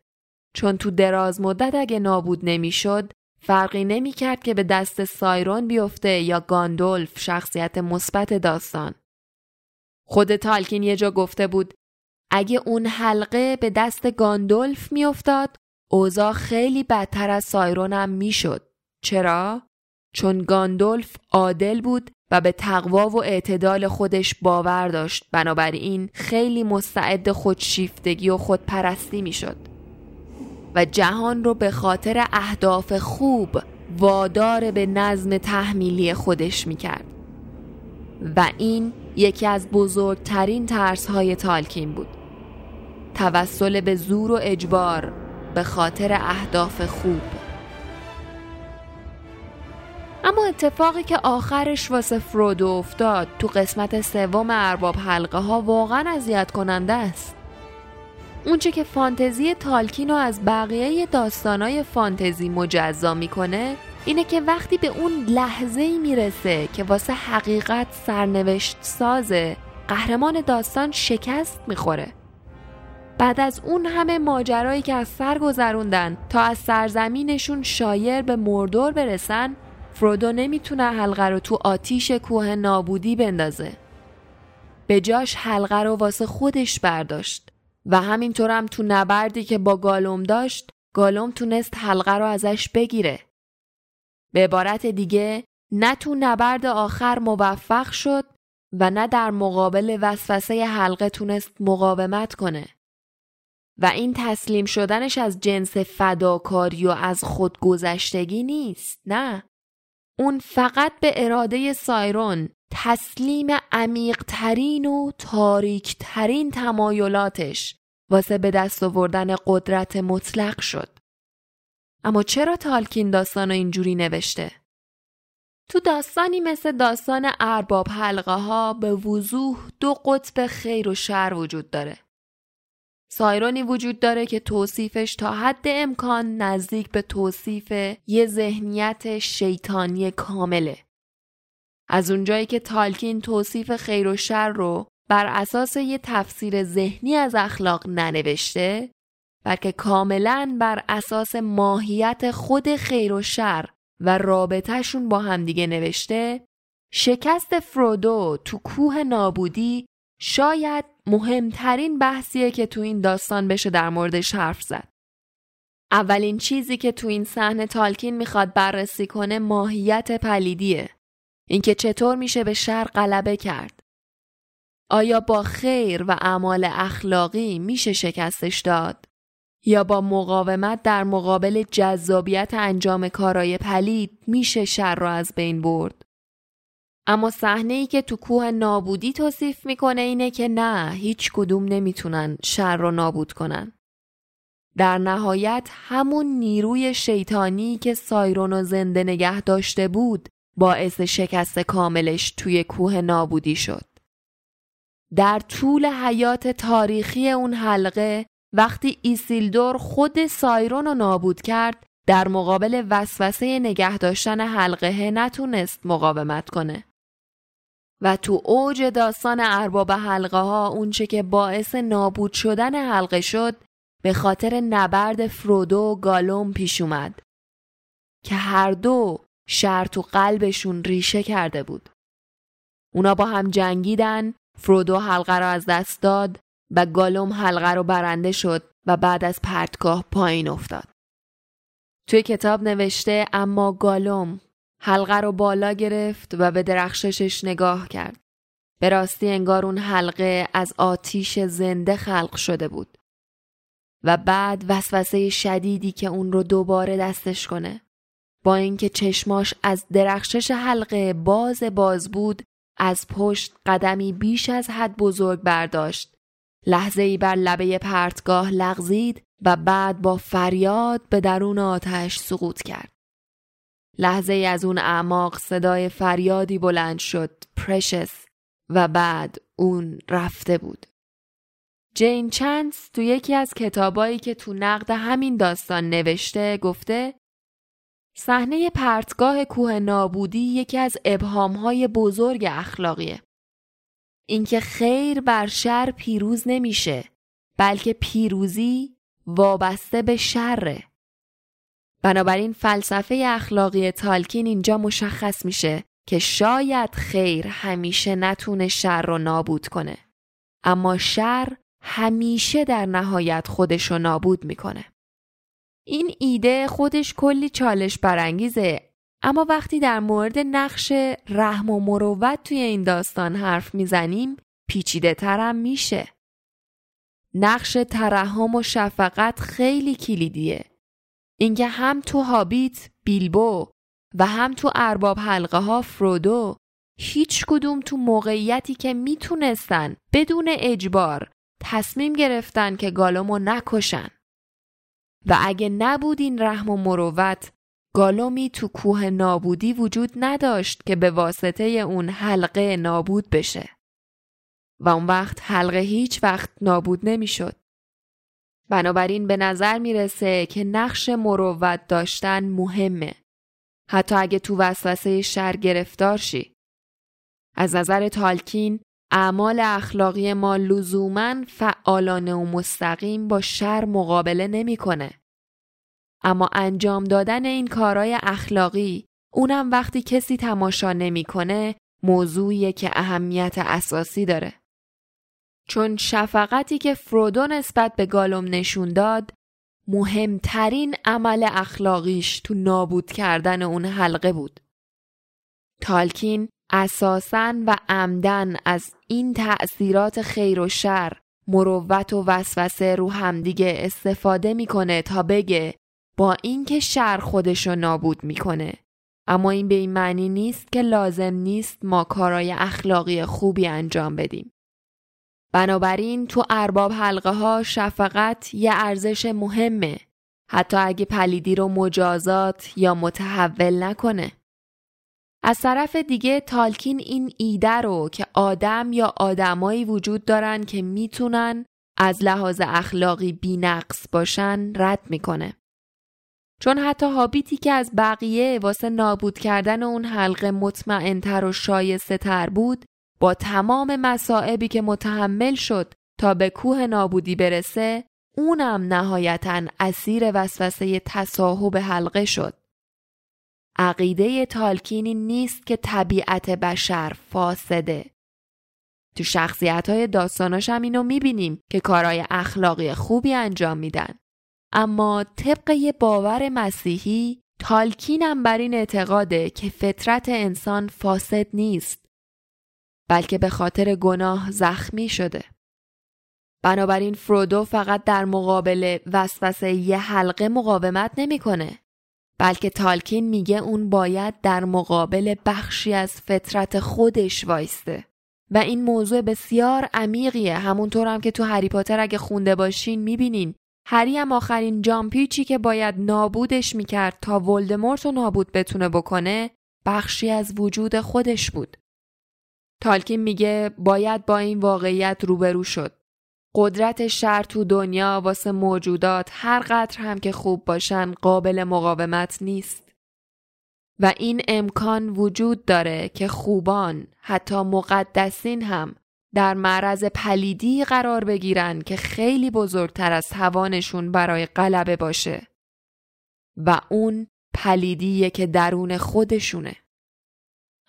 چون تو دراز مدت اگه نابود نمیشد، فرقی نمیکرد که به دست سایرون بیفته یا گاندولف، شخصیت مثبت داستان. خود تالکین یه جا گفته بود اگه اون حلقه به دست گاندولف میافتاد، اوضاع خیلی بدتر از سایرون هم میشد. چرا؟ چون گاندولف عادل بود و به تقوا و اعتدال خودش باور داشت، بنابراین خیلی مستعد خودشیفتگی و خودپرستی می شد و جهان رو به خاطر اهداف خوب وادار به نظم تحمیلی خودش می کرد و این یکی از بزرگترین ترس‌های تالکین بود، توسل به زور و اجبار به خاطر اهداف خوب. اما اتفاقی که آخرش واسه فرودو افتاد تو قسمت سوم ارباب حلقه ها واقعا اذیت کننده است. اونچه که فانتزی تالکین رو از بقیه داستانای فانتزی مجزا میکنه اینه که وقتی به اون لحظه‌ای میرسه که واسه حقیقت سرنوشت سازه، قهرمان داستان شکست میخوره. بعد از اون همه ماجرایی که از سر گذروندن تا از سرزمینشون شایر به مردور برسن، فرودو نمیتونه حلقه رو تو آتیش کوه نابودی بندازه. به جاش حلقه رو واسه خودش برداشت و همینطورم تو نبردی که با گالوم داشت، گالوم تونست حلقه رو ازش بگیره. به عبارت دیگه، نه تو نبرد آخر موفق شد و نه در مقابل وسوسه حلقه تونست مقاومت کنه. و این تسلیم شدنش از جنس فداکاری و از خودگذشتگی نیست، نه. اون فقط به اراده سایرون، تسلیم عمیق‌ترین و تاریک‌ترین تمایلاتش واسه به دست آوردن قدرت مطلق شد. اما چرا تالکین داستانو اینجوری نوشته؟ تو داستانی مثل داستان ارباب حلقه ها به وضوح دو قطب خیر و شر وجود داره. سایرونی وجود داره که توصیفش تا حد امکان نزدیک به توصیف یه ذهنیت شیطانی کامله. از اونجایی که تالکین توصیف خیر و شر رو بر اساس یه تفسیر ذهنی از اخلاق ننوشته، بلکه کاملاً بر اساس ماهیت خود خیر و شر و رابطه‌شون با همدیگه نوشته، شکست فرودو تو کوه نابودی شاید مهمترین بحثیه که تو این داستان بشه در موردش حرف زد. اولین چیزی که تو این صحنه تالکین میخواد بررسی کنه ماهیت پلیدیه. اینکه چطور میشه به شر غلبه کرد. آیا با خیر و اعمال اخلاقی میشه شکستش داد؟ یا با مقاومت در مقابل جذابیت انجام کارهای پلید میشه شر را از بین برد؟ اما صحنه‌ای که تو کوه نابودی توصیف میکنه اینه که نه، هیچ کدوم نمیتونن شر را نابود کنن. در نهایت همون نیروی شیطانی که سایرون رو زنده نگه داشته بود باعث شکست کاملش توی کوه نابودی شد. در طول حیات تاریخی اون حلقه، وقتی ایسیلدور خود سایرون رو نابود کرد، در مقابل وسوسه نگه داشتن حلقه نتونست مقاومت کنه. و تو اوج داستان ارباب حلقه ها، اونچه که باعث نابود شدن حلقه شد به خاطر نبرد فرودو و گالوم پیش اومد که هر دو شر تو قلبشون ریشه کرده بود. اونا با هم جنگیدن، فرودو حلقه را از دست داد و گالوم حلقه را برنده شد و بعد از پرتگاه پایین افتاد. توی کتاب نوشته اما گالوم حلقه را بالا گرفت و به درخششش نگاه کرد. به راستی انگار اون حلقه از آتیش زنده خلق شده بود. و بعد وسوسه شدیدی که اون رو دوباره دستش کنه. با اینکه چشماش از درخشش حلقه باز بود، از پشت قدمی بیش از حد بزرگ برداشت. لحظه‌ای بر لبه پرتگاه لغزید و بعد با فریاد به درون آتش سقوط کرد. لحظه‌ای از اون اعماق صدای فریادی بلند شد، پرشس، و بعد اون رفته بود. جین چنس تو یکی از کتابایی که تو نقد همین داستان نوشته گفته صحنه پرتگاه کوه نابودی یکی از ابهام‌های بزرگ اخلاقیه. اینکه خیر بر شر پیروز نمیشه، بلکه پیروزی وابسته به شره. بنابراین فلسفه اخلاقی تالکین اینجا مشخص میشه که شاید خیر همیشه نتونه شر رو نابود کنه، اما شر همیشه در نهایت خودش رو نابود میکنه. این ایده خودش کلی چالش برانگیزه، اما وقتی در مورد نقش رحم و مروت توی این داستان حرف میزنیم پیچیده ترم میشه. نقش ترحم و شفقت خیلی کلیدیه. اینکه هم تو هابیت بیلبو و هم تو ارباب حلقه ها فرودو هیچ کدوم تو موقعیتی که میتونستن بدون اجبار تصمیم گرفتن که گالومو نکشن. و اگه نبود این رحم و مروت، گالومی تو کوه نابودی وجود نداشت که به واسطه اون حلقه نابود بشه. و اون وقت حلقه هیچ وقت نابود نمی شد. بنابراین به نظر می رسه که نقش مروت داشتن مهمه. حتی اگه تو وسوسه شر گرفتار شی. از نظر تالکین، اعمال اخلاقی ما لزوماً فعالانه و مستقیم با شر مقابله نمی کنه. اما انجام دادن این کارهای اخلاقی، اونم وقتی کسی تماشا نمی کنه، موضوعیه که اهمیت اساسی داره. چون شفقتی که فرودو نسبت به گالوم نشون داد، مهمترین عمل اخلاقیش تو نابود کردن اون حلقه بود. تالکین اساساً و عمدن از این تأثیرات خیر و شر، مروت و وسوسه رو همدیگه استفاده میکنه تا بگه با اینکه شر خودشو نابود میکنه، اما این به این معنی نیست که لازم نیست ما کارهای اخلاقی خوبی انجام بدیم. بنابراین تو ارباب حلقه ها شفقت یه ارزش مهمه، حتی اگه پلیدی رو مجازات یا متحول نکنه. از طرف دیگه تالکین این ایده رو که آدم یا آدمایی وجود دارن که میتونن از لحاظ اخلاقی بی‌نقص باشن رد میکنه. چون حتی هابیتی که از بقیه واسه نابود کردن اون حلقه مطمئن‌تر و شایسته‌تر بود، با تمام مصائبی که متحمل شد تا به کوه نابودی برسه، اونم نهایتاً اسیر وسوسه تصاحب حلقه شد. عقیده تالکینی نیست که طبیعت بشر فاسده. تو شخصیت‌های داستاناش هم اینو می‌بینیم که کارهای اخلاقی خوبی انجام میدن. اما طبق یه باور مسیحی، تالکین هم بر این اعتقاده که فطرت انسان فاسد نیست، بلکه به خاطر گناه زخمی شده. بنابراین فرودو فقط در مقابل وسوسه یه حلقه مقاومت نمی‌کنه، بلکه تالکین میگه اون باید در مقابل بخشی از فطرت خودش وایسته. و این موضوع بسیار عمیقیه، همونطور هم که تو هری پاتر اگه خونده باشین می‌بینین هری هم آخرین جامپیچی که باید نابودش میکرد تا ولدمورت رو نابود بتونه بکنه، بخشی از وجود خودش بود. تالکین میگه باید با این واقعیت روبرو شد. قدرت شر تو دنیا واسه موجودات هر قدر هم که خوب باشن قابل مقاومت نیست. و این امکان وجود داره که خوبان، حتی مقدسین هم، در معرض پلیدی قرار بگیرن که خیلی بزرگتر از توانشون برای غلبه باشه و اون پلیدیه که درون خودشونه.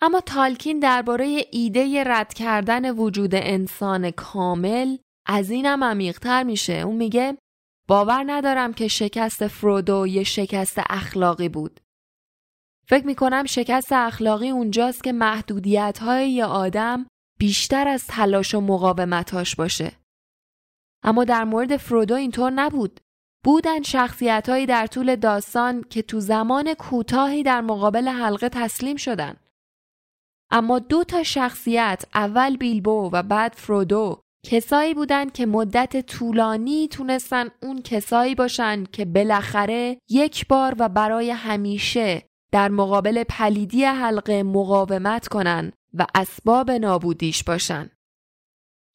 اما تالکین درباره ایده رد کردن وجود انسان کامل از اینم عمیق‌تر میشه. اون میگه باور ندارم که شکست فرودو یه شکست اخلاقی بود. فکر میکنم شکست اخلاقی اونجاست که محدودیت‌های یه آدم بیشتر از تلاش و مقاومتاش باشه. اما در مورد فرودو اینطور نبود. بودن شخصیت‌هایی در طول داستان که تو زمان کوتاهی در مقابل حلقه تسلیم شدن. اما دو تا شخصیت، اول بیلبو و بعد فرودو، کسایی بودن که مدت طولانی تونستن اون کسایی باشن که بالاخره یک بار و برای همیشه در مقابل پلیدی حلقه مقاومت کنن و اسباب نابودیش باشن.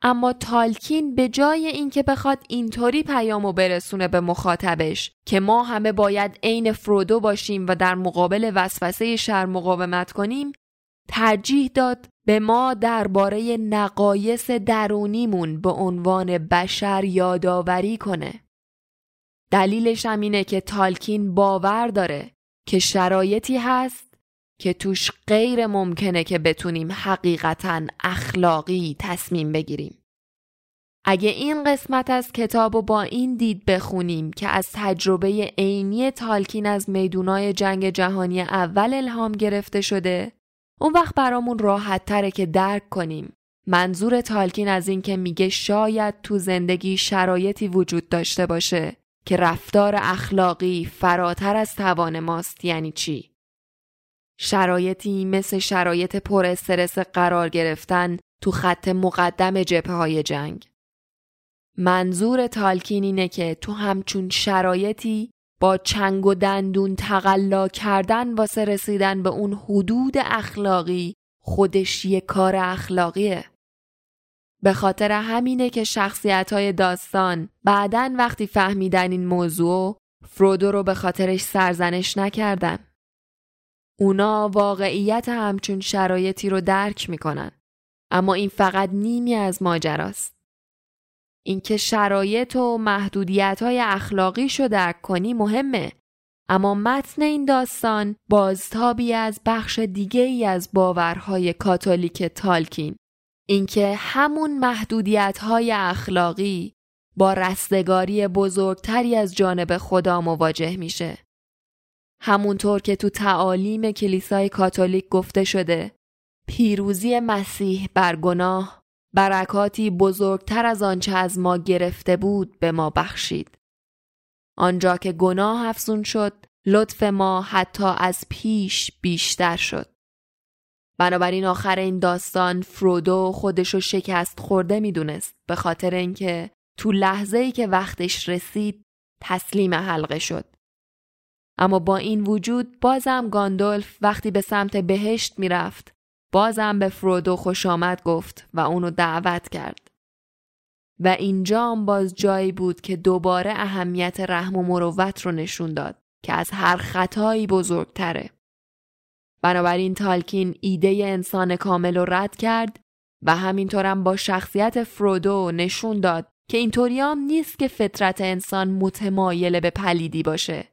اما تالکین به جای اینکه بخواد اینطوری پیامو برسونه به مخاطبش که ما همه باید عین فرودو باشیم و در مقابل وسوسه شر مقاومت کنیم، ترجیح داد به ما درباره نقایص درونیمون به عنوان بشر یادآوری کنه. دلیلش هم اینه که تالکین باور داره که شرایطی هست که توش غیر ممکنه که بتونیم حقیقتاً اخلاقی تصمیم بگیریم. اگه این قسمت از کتابو با این دید بخونیم که از تجربه عینی تالکین از میدونای جنگ جهانی اول الهام گرفته شده، اون وقت برامون راحت تره که درک کنیم منظور تالکین از این که میگه شاید تو زندگی شرایطی وجود داشته باشه که رفتار اخلاقی فراتر از توان ماست یعنی چی. شرایطی مثل شرایط پر استرس قرار گرفتن تو خط مقدم جبهه‌های جنگ. منظور تالکین اینه که تو همچون شرایطی با چنگ و دندون تقلا کردن واسه رسیدن به اون حدود اخلاقی خودش یه کار اخلاقیه. به خاطر همینه که شخصیت‌های داستان بعداً وقتی فهمیدن این موضوع فرودو رو به خاطرش سرزنش نکردن. اونا واقعیت همچون شرایطی رو درک میکنن. اما این فقط نیمی از ماجراست. اینکه شرایط و محدودیت‌های اخلاقیشو درک کنی مهمه، اما متن این داستان بازتابی از بخش دیگه‌ای از باورهای کاتولیک تالکین، اینکه همون محدودیت‌های اخلاقی با رستگاری بزرگتری از جانب خدا مواجه میشه. همونطور که تو تعالیم کلیسای کاتولیک گفته شده، پیروزی مسیح بر گناه برکاتی بزرگتر از آنچه از ما گرفته بود به ما بخشید. آنجا که گناه افزون شد، لطف ما حتی از پیش بیشتر شد. بنابراین آخر این داستان فرودو خودشو شکست خورده میدونست، به خاطر اینکه تو لحظه‌ای که وقتش رسید تسلیم حلقه شد. اما با این وجود بازم گاندالف وقتی به سمت بهشت میرفت بازم به فرودو خوش آمد گفت و اونو دعوت کرد. و اینجا هم باز جایی بود که دوباره اهمیت رحم و مروت رو نشون داد که از هر خطایی بزرگتره. بنابراین تالکین ایده انسان کامل رو رد کرد و همینطورم با شخصیت فرودو نشون داد که اینطوریام نیست که فطرت انسان متمایل به پلیدی باشه،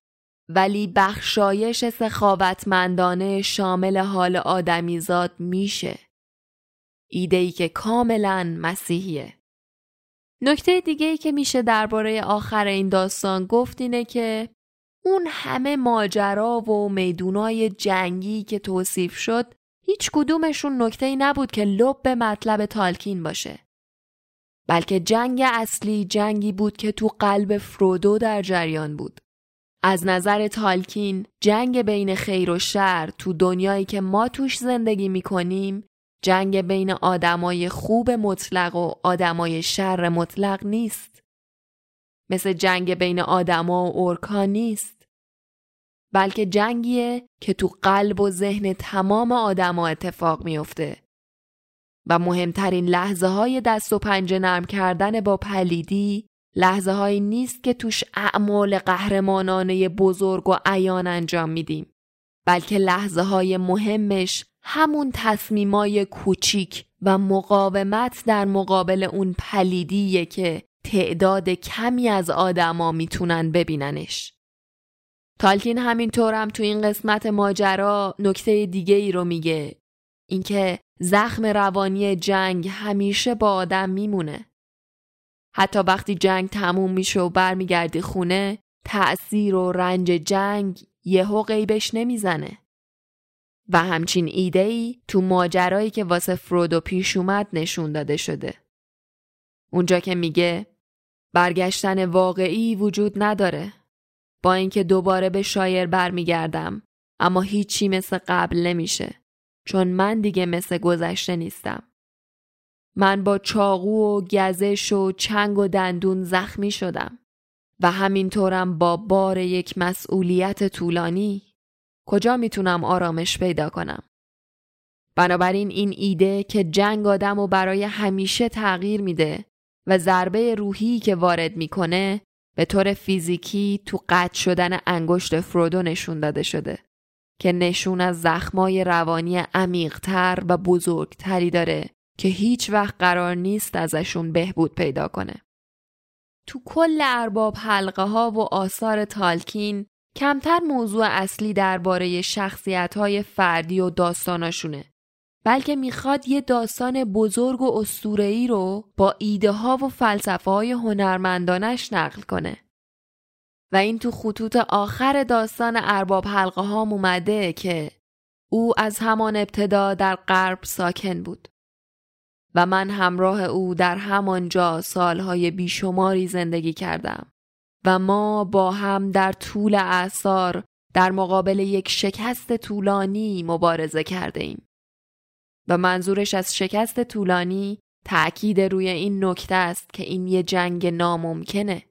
ولی بخشایش سخاوتمندانه شامل حال آدمیزاد میشه. ایده‌ای که کاملاً مسیحیه. نکته دیگه‌ای که میشه درباره آخر این داستان گفت اینه که اون همه ماجرا و میدونای جنگی که توصیف شد هیچ کدومشون نکته‌ای نبود که لب به مطلب تالکین باشه، بلکه جنگ اصلی جنگی بود که تو قلب فرودو در جریان بود. از نظر تالکین جنگ بین خیر و شر تو دنیایی که ما توش زندگی میکنیم جنگ بین آدمای خوب مطلق و آدمای شر مطلق نیست. مثل جنگ بین آدما و اورکا نیست، بلکه جنگیه که تو قلب و ذهن تمام آدما اتفاق میفته و مهمترین لحظه های دست و پنجه نرم کردن با پلیدی لحظه هایی نیست که توش اعمال قهرمانانه بزرگ و عیان انجام میدیم، بلکه لحظه های مهمش همون تصمیمای کوچیک و مقاومت در مقابل اون پلیدیه که تعداد کمی از آدما میتونن ببیننش. تالکین همینطورم تو این قسمت ماجرا نکته دیگه ای رو میگه، اینکه زخم روانی جنگ همیشه با آدم میمونه. حتی وقتی جنگ تموم میشه و برمیگردی خونه، تأثیر و رنج جنگ یهو غیبش نمیزنه. و همچین ایده‌ای تو ماجرایی که واسه فرودو پیش اومد نشون داده شده. اونجا که میگه برگشتن واقعی وجود نداره. با اینکه دوباره به شاعر برمیگردم، اما هیچی مثل قبل نمیشه. چون من دیگه مثل گذشته نیستم. من با چاقو و گزش و چنگ و دندون زخمی شدم و همینطورم با بار یک مسئولیت طولانی. کجا میتونم آرامش پیدا کنم؟ بنابراین این ایده که جنگ آدم رو برای همیشه تغییر میده و ضربه روحی که وارد میکنه به طور فیزیکی تو قطع شدن انگشت فرودو نشون داده شده که نشون از زخمای روانی عمیق‌تر و بزرگتری داره که هیچ وقت قرار نیست ازشون بهبود پیدا کنه. تو کل ارباب حلقه ها و آثار تالکین کمتر موضوع اصلی درباره شخصیت‌های فردی و داستاناشونه، بلکه میخواد یه داستان بزرگ و اسطوره‌ای رو با ایده ها و فلسفه های هنرمندانش نقل کنه. و این تو خطوط آخر داستان ارباب حلقه ها اومده که او از همان ابتدا در غرب ساکن بود و من همراه او در همانجا سالهای بیشماری زندگی کردم و ما با هم در طول اعصار در مقابل یک شکست طولانی مبارزه کرده ایم. و منظورش از شکست طولانی تأکید روی این نکته است که این یه جنگ ناممکنه.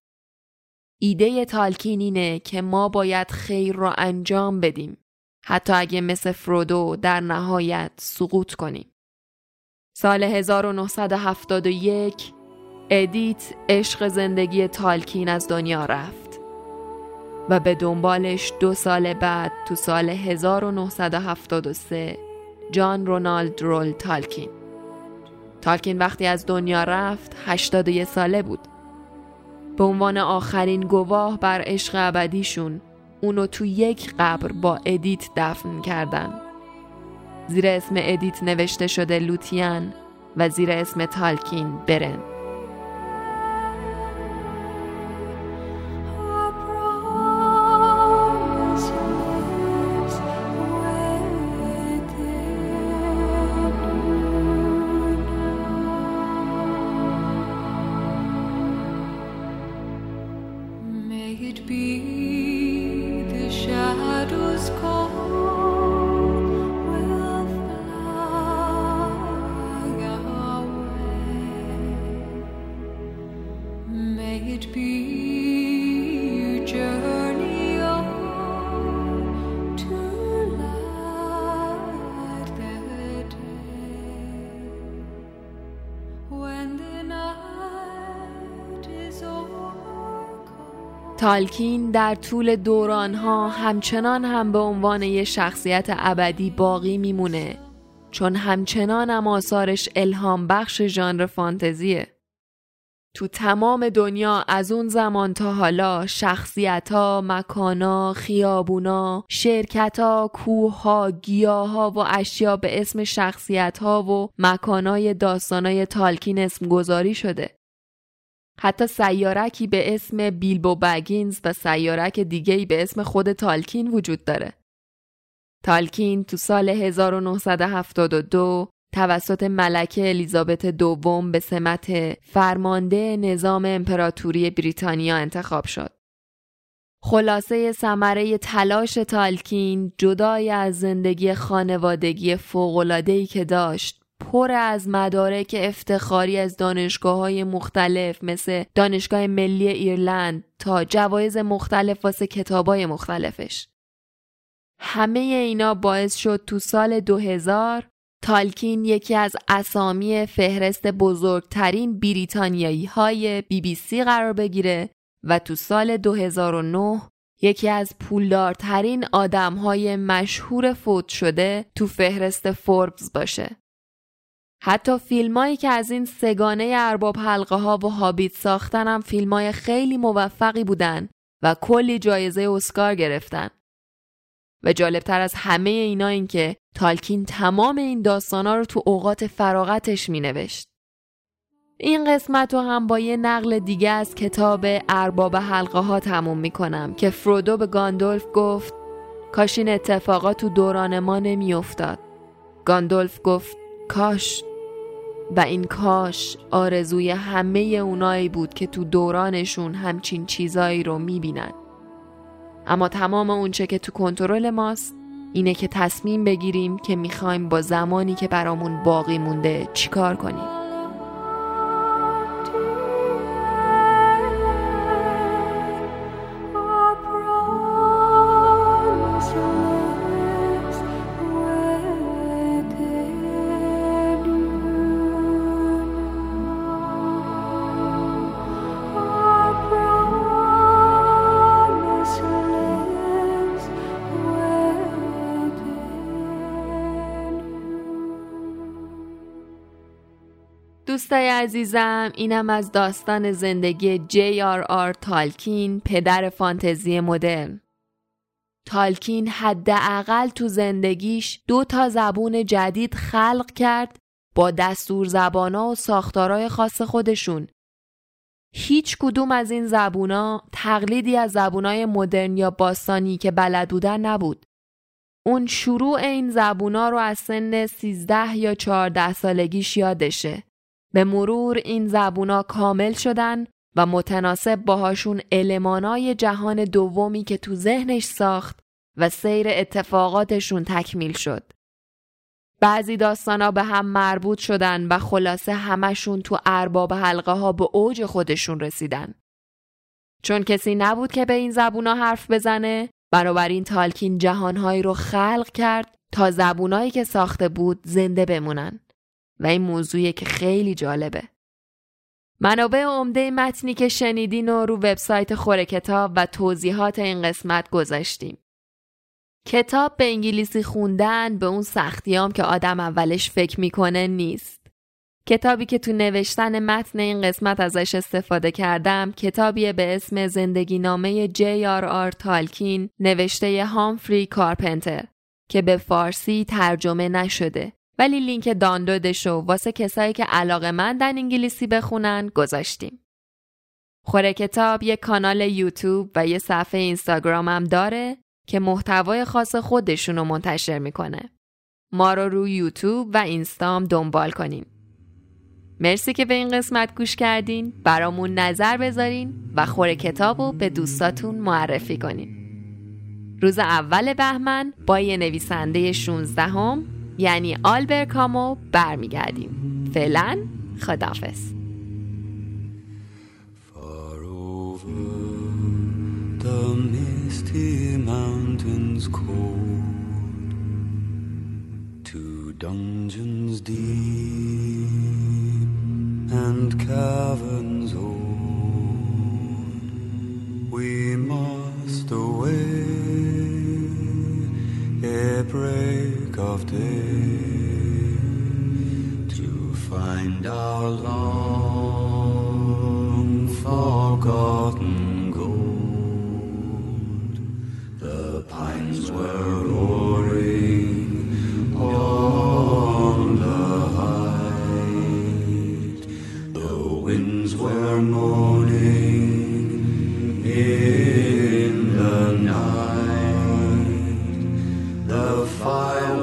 ایده تالکین اینه که ما باید خیر را انجام بدیم، حتی اگه مثل فرودو در نهایت سقوط کنیم. سال 1971 ادیت عشق زندگی تالکین از دنیا رفت و به دنبالش 2 سال بعد تو سال 1973 جان رونالد رول تالکین. تالکین وقتی از دنیا رفت 81 ساله بود. به عنوان آخرین گواه بر عشق ابدیشون اونو تو یک قبر با ادیت دفن کردن. زیر اسم ادیت نوشته شده لوتیان و زیر اسم تالکین برن. تالکین در طول دورانها همچنان هم به عنوان یه شخصیت ابدی باقی میمونه، چون همچنان هم آثارش الهام بخش ژانر فانتزیه. تو تمام دنیا از اون زمان تا حالا شخصیت‌ها، مکان‌ها، خیابونا، شرکت‌ها، کوه‌ها، گیاها و اشیا به اسم شخصیت‌ها و مکان‌های داستان‌های تالکین اسمگذاری شده. حتی سیارکی به اسم بیلبو بگینز و سیارک دیگه‌ای به اسم خود تالکین وجود داره. تالکین تو سال 1972 توسط ملکه الیزابت دوم به سمت فرمانده نظام امپراتوری بریتانیا انتخاب شد. خلاصه ثمره تلاش تالکین، جدای از زندگی خانوادگی فوق‌العاده‌ای که داشت، پر از مدارک افتخاری از دانشگاه‌های مختلف مثل دانشگاه ملی ایرلند تا جوایز مختلف واسه کتابای مختلفش. همه اینا باعث شد تو سال 2000 تالکین یکی از اسامی فهرست بزرگترین بریتانیایی‌های BBC قرار بگیره و تو سال 2009 یکی از پولدارترین آدم‌های مشهور فوت شده تو فهرست فوربس باشه. حتی فیلمایی که از این سگانه ارباب حلقه ها و هابیت ساختن هم فیلمای خیلی موفقی بودن و کلی جایزه اسکار گرفتن. و جالبتر از همه اینا این که تالکین تمام این داستانا رو تو اوقات فراغتش می نوشت. این قسمت رو هم با یه نقل دیگه از کتاب ارباب حلقه ها تموم می کنم که فرودو به گاندولف گفت کاش این اتفاقات تو دوران ما نمی افتاد. گاندولف گفت کاش، و این کاش آرزوی همه اونایی بود که تو دورانشون همچین چیزایی رو میبینن. اما تمام اونچه که تو کنترل ماست اینه که تصمیم بگیریم که میخوایم با زمانی که برامون باقی مونده چیکار کنیم. دوستای عزیزم، اینم از داستان زندگی J.R.R. تالکین، پدر فانتزی مدرن. تالکین حداقل تو زندگیش 2 زبون جدید خلق کرد با دستور زبانا و ساختارهای خاص خودشون. هیچ کدوم از این زبونا تقلیدی از زبونای مدرن یا باستانی که بلد بودن نبود. اون شروع این زبونا رو از سن 13 یا 14 سالگیش یادشه. به مرور این زبونا کامل شدن و متناسب باهاشون المانای جهان دومی که تو ذهنش ساخت و سیر اتفاقاتشون تکمیل شد. بعضی داستانا به هم مربوط شدن و خلاصه همشون تو ارباب حلقه ها به اوج خودشون رسیدن. چون کسی نبود که به این زبونا حرف بزنه، بنابراین تالکین جهانهایی رو خلق کرد تا زبونایی که ساخته بود زنده بمونن و این موضوعیه که خیلی جالبه. منابع عمده متنی که شنیدین رو وبسایت خوره کتاب و توضیحات این قسمت گذاشتیم. کتاب به انگلیسی خوندن به اون سختیام که آدم اولش فکر میکنه نیست. کتابی که تو نوشتن متن این قسمت ازش استفاده کردم، کتابی به اسم زندگی نامه J.R.R. تالکین نوشته هامفری کارپنتر که به فارسی ترجمه نشده، ولی لینک دانلودش رو واسه کسایی که علاقه‌مندن انگلیسی بخونن گذاشتیم. خوره کتاب یه کانال یوتیوب و یه صفحه اینستاگرام هم داره که محتوای خاص خودشون رو منتشر میکنه. ما رو روی یوتیوب و اینستام دنبال کنین. مرسی که به این قسمت گوش کردین. برامون نظر بذارین و خوره کتاب رو به دوستاتون معرفی کنین. روز اول بهمن با یه نویسنده 16م یعنی آلبرت کامو برمیگردیم. فعلا خداحافظ. Far over the misty mountains cold, to dungeons deep and caverns old, we must away a break of day to find our long forgotten gold. The pines were roaring on the height, the winds were moaning in the night. The fire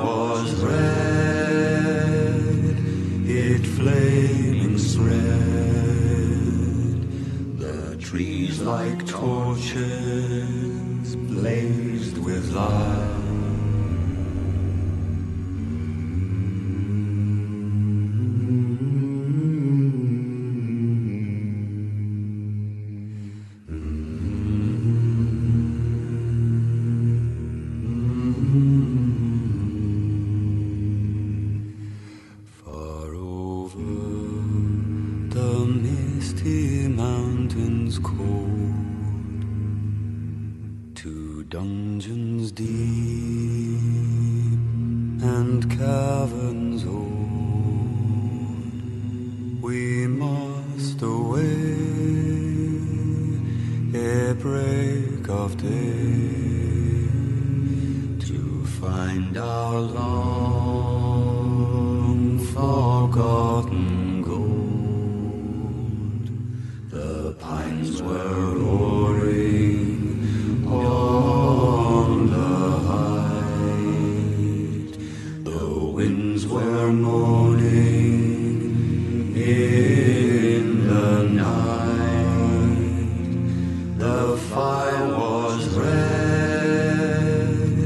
was red,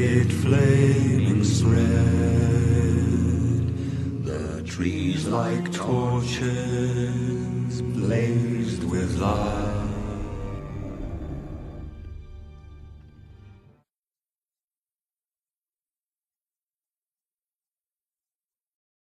it flaming spread. The trees like torches blazed with light. Trees like torches blazed with light.